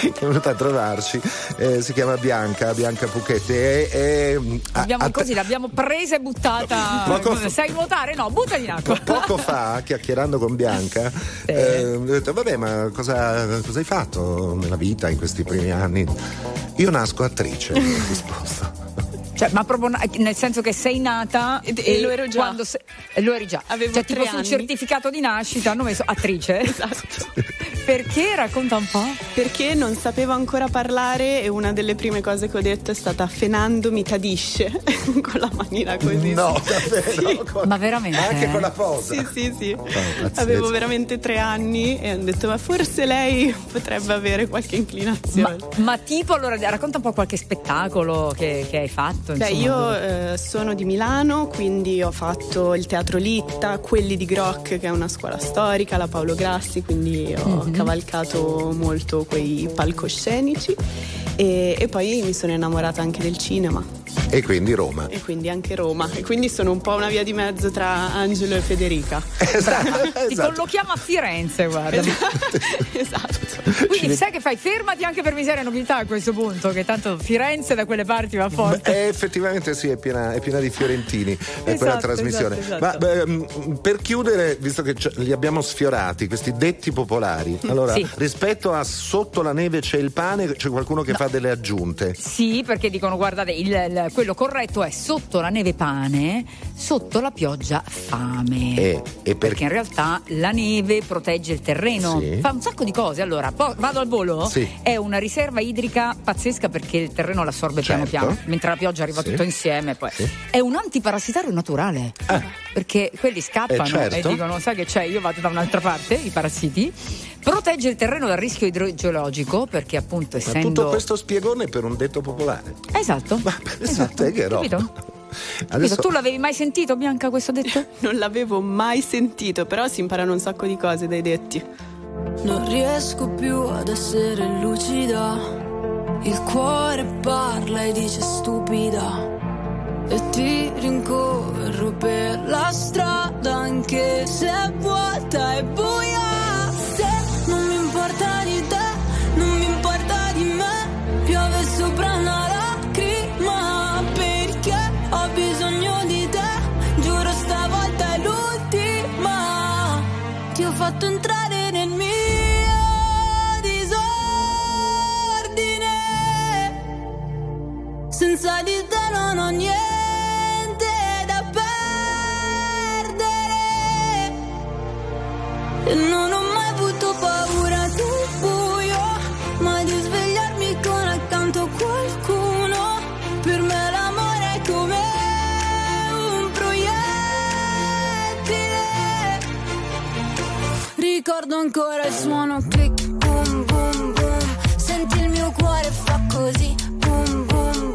che è venuta a trovarci, si chiama Bianca Bucchetti l'abbiamo presa e buttata. Sai nuotare? No, buttati in acqua. Poco fa, chiacchierando con Bianca, ho detto vabbè, ma cosa hai fatto nella vita in questi primi anni? Io nasco attrice, mi ho risposto. Cioè, ma proprio nel senso che sei nata e lo ero già. Lo eri già. Avevo cioè, 3 tipo anni. Sul certificato di nascita hanno messo attrice. Esatto. Perché? Racconta un po'. Perché non sapevo ancora parlare e una delle prime cose che ho detto è stata Fernando mi tradisce con la manina così. No, davvero? Sì. Ma veramente? Anche con la posa? Sì. Oh, avevo veramente 3 anni e ho detto ma forse lei potrebbe avere qualche inclinazione. Ma tipo, allora racconta un po' qualche spettacolo che hai fatto. Beh, io sono di Milano, quindi ho fatto il Teatro Litta, quelli di Grock, che è una scuola storica, la Paolo Grassi, quindi ho cavalcato molto quei palcoscenici e poi mi sono innamorata anche del cinema. E quindi anche Roma. E quindi sono un po' una via di mezzo tra Angelo e Federica. Esatto. Ti collochiamo a Firenze, guarda. Esatto. Quindi sai che fai? Fermati anche per Miseria e Nobiltà a questo punto, che tanto Firenze da quelle parti va forte. Beh, effettivamente sì, è piena di fiorentini. Esatto, è quella trasmissione. Esatto. Ma beh, per chiudere, visto che li abbiamo sfiorati, questi detti popolari, allora sì. Rispetto a sotto la neve c'è il pane, c'è qualcuno che fa delle aggiunte. Sì, perché dicono guardate, quello corretto è sotto la neve pane, sotto la pioggia fame. Perché in realtà la neve protegge il terreno, sì. Fa un sacco di cose. Allora, vado al volo? Sì. È una riserva idrica pazzesca perché il terreno l'assorbe, certo, piano piano, mentre la pioggia arriva, sì, tutto insieme. Poi sì. È un antiparassitario naturale, perché quelli scappano, certo, e dicono sai che c'è, io vado da un'altra parte, i parassiti. Protegge il terreno dal rischio idrogeologico perché appunto essendo... Ma tutto questo spiegone per un detto popolare. Esatto. Ma esatto, che roba. Adesso... Tu l'avevi mai sentito, Bianca, questo detto? Non l'avevo mai sentito, però si imparano un sacco di cose dai detti. Non riesco più ad essere lucida, il cuore parla e dice stupida, e ti rincorro per la strada anche se è vuota e buia. Se non mi importa di te, non mi importa di me, piove sopra una lacrima. Ho bisogno di te, giuro stavolta è l'ultima. Ti ho fatto entrare nel mio disordine. Senza di te non ho niente da perdere. E non ho mai avuto paura del buio, ma di svegliarmi con accanto qualcuno. Per me l'amore è come un proiettile. Ricordo ancora il suono click, boom, boom, boom. Senti il mio cuore fa così, boom, boom, boom.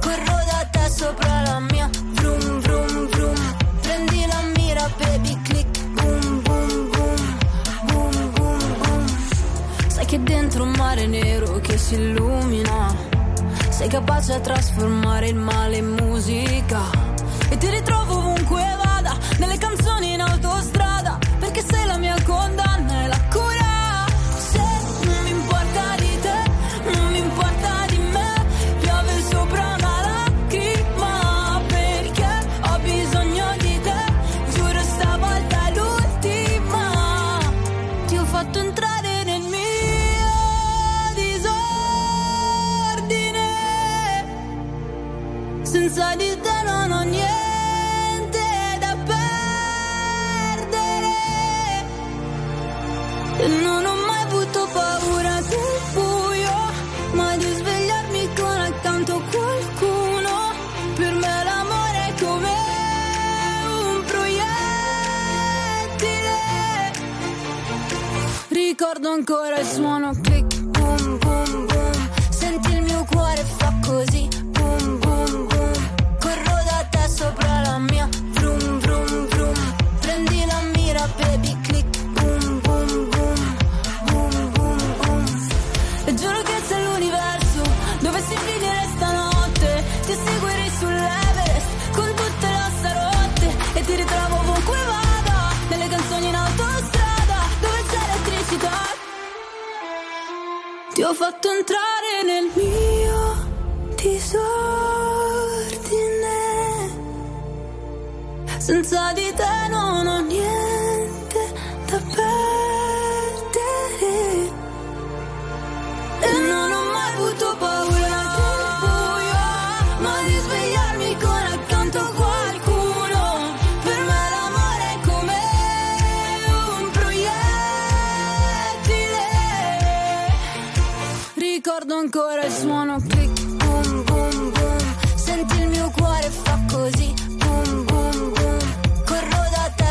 Corro da te sopra la mia, vroom, vroom, vroom. Prendi la mira, baby, click, boom, boom, boom. Boom, boom, boom. Sai che dentro un mare nero che si illumina, sei capace a trasformare il male in musica, e ti ritrovo ovunque vada, nelle canzoni in autostrada, perché sei la mia condanna e la cura. Se non mi importa di te, non mi importa di me, piove sopra una lacrima, perché ho bisogno di te, giuro stavolta è l'ultima. Ti ho fatto entrare nel mio senza di te non ho niente da perdere. E non ho mai avuto paura del buio, ma di svegliarmi con accanto qualcuno. Per me l'amore è come un proiettile. Ricordo ancora il suono click, boom, boom, boom. Senti il mio cuore fa così, sopra la mia, vroom, vroom, vroom. Prendi la mira, baby, click, boom, boom, boom. Boom, boom, boom. E giuro che se l'universo dovessi finire stanotte, ti seguirei sull'Everest con tutte le ossa rotte, e ti ritrovo ovunque vada, nelle canzoni in autostrada, dove c'è elettricità. Ti ho fatto entrare nel mio disordine. Senza di te non ho niente da perdere. E non ho mai avuto paura del buio, ma di svegliarmi con accanto qualcuno. Per me l'amore è come un proiettile. Ricordo ancora il suono click, boom, boom, boom. Senti il mio cuore fa così, boom, boom, boom.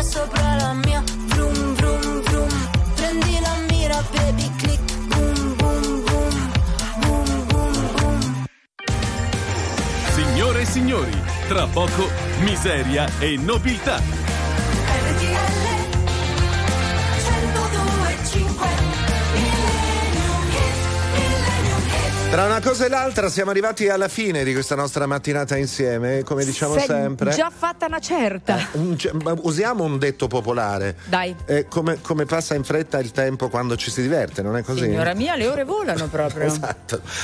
Sopra la mia, vroom, vroom, vroom. Prendi la mira, baby, click, boom, boom, boom. Boom, boom, boom. Signore e signori, tra poco Miseria e Nobiltà. RTL 102.5 Millennium Hits. Tra una cosa e l'altra siamo arrivati alla fine di questa nostra mattinata insieme, come diciamo sempre. Già fatta una certa. Usiamo un detto popolare. Dai. Come passa in fretta il tempo quando ci si diverte, non è così? Signora mia, le ore volano proprio.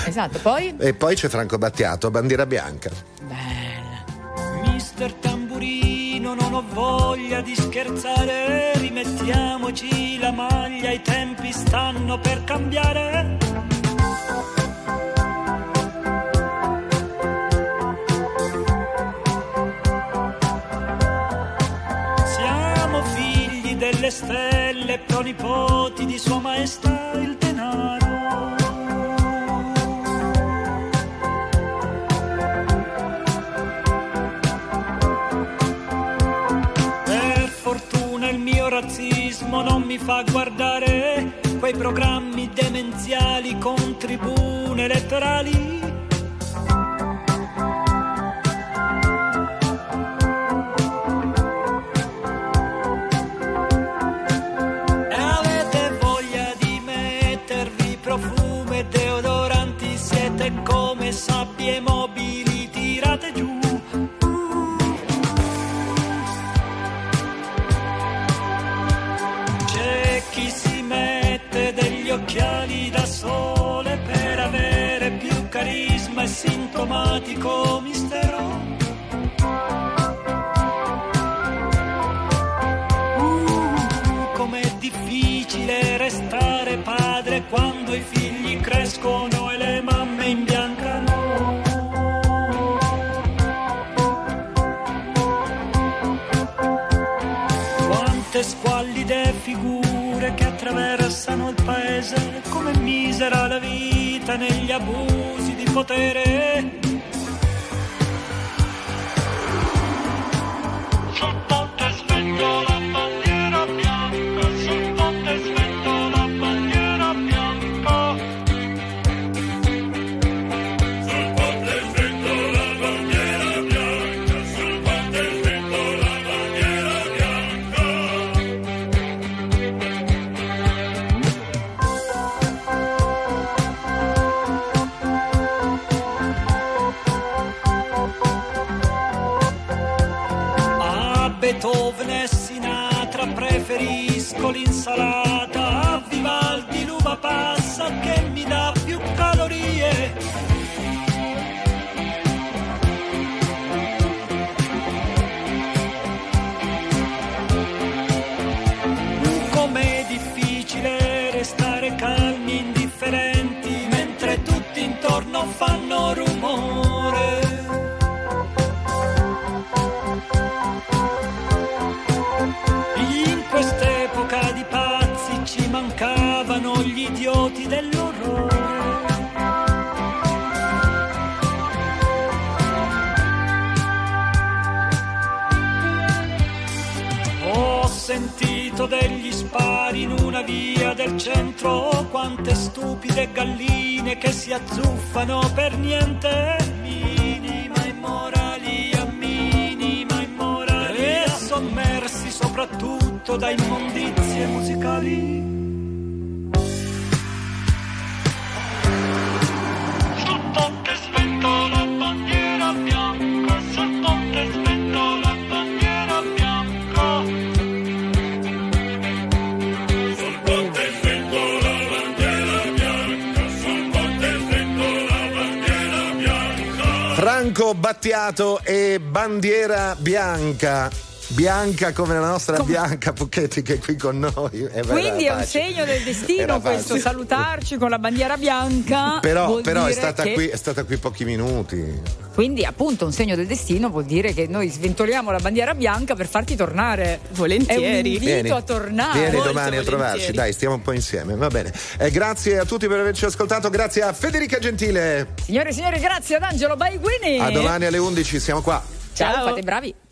Esatto. Poi? E poi c'è Franco Battiato, Bandiera bianca. Bella. Mister Tamburino, non ho voglia di scherzare, rimettiamoci la maglia, i tempi stanno per cambiare. Le stelle, pronipoti di sua maestà il denaro. Per fortuna il mio razzismo non mi fa guardare quei programmi demenziali con tribune elettorali. Sabbie mobili tirate giù. C'è chi si mette degli occhiali da sole per avere più carisma e sintomatico mistero. Com'è difficile restare padre quando i figli crescono e le mamme in bianco. Squallide figure che attraversano il paese, come misera la vita negli abusi di potere. Preferisco l'insalata a Vivaldi, l'uva passa che mi dà più calorie. Com'è difficile restare calmi, indifferenti, mentre tutti intorno fanno rumore. Mancavano gli idioti dell'orrore. Ho sentito degli spari in una via del centro, quante stupide galline che si azzuffano per niente. Minima immoralia, minima immoralia, e sommersi soprattutto da immondizie musicali. Franco Battiato e Bandiera bianca. Bianca come la nostra Bianca Bucchetti che è qui con noi. Quindi è un segno del destino questo salutarci con la bandiera bianca. Però è stata qui pochi minuti. Quindi appunto un segno del destino vuol dire che noi sventoliamo la bandiera bianca per farti tornare. Volentieri. È un invito a tornare. Vieni domani a trovarci, dai, stiamo un po' insieme, va bene. Grazie a tutti per averci ascoltato, grazie a Federica Gentile. Signore e signori, grazie ad Angelo Baiguini. A domani alle 11, siamo qua. Ciao. Fate bravi.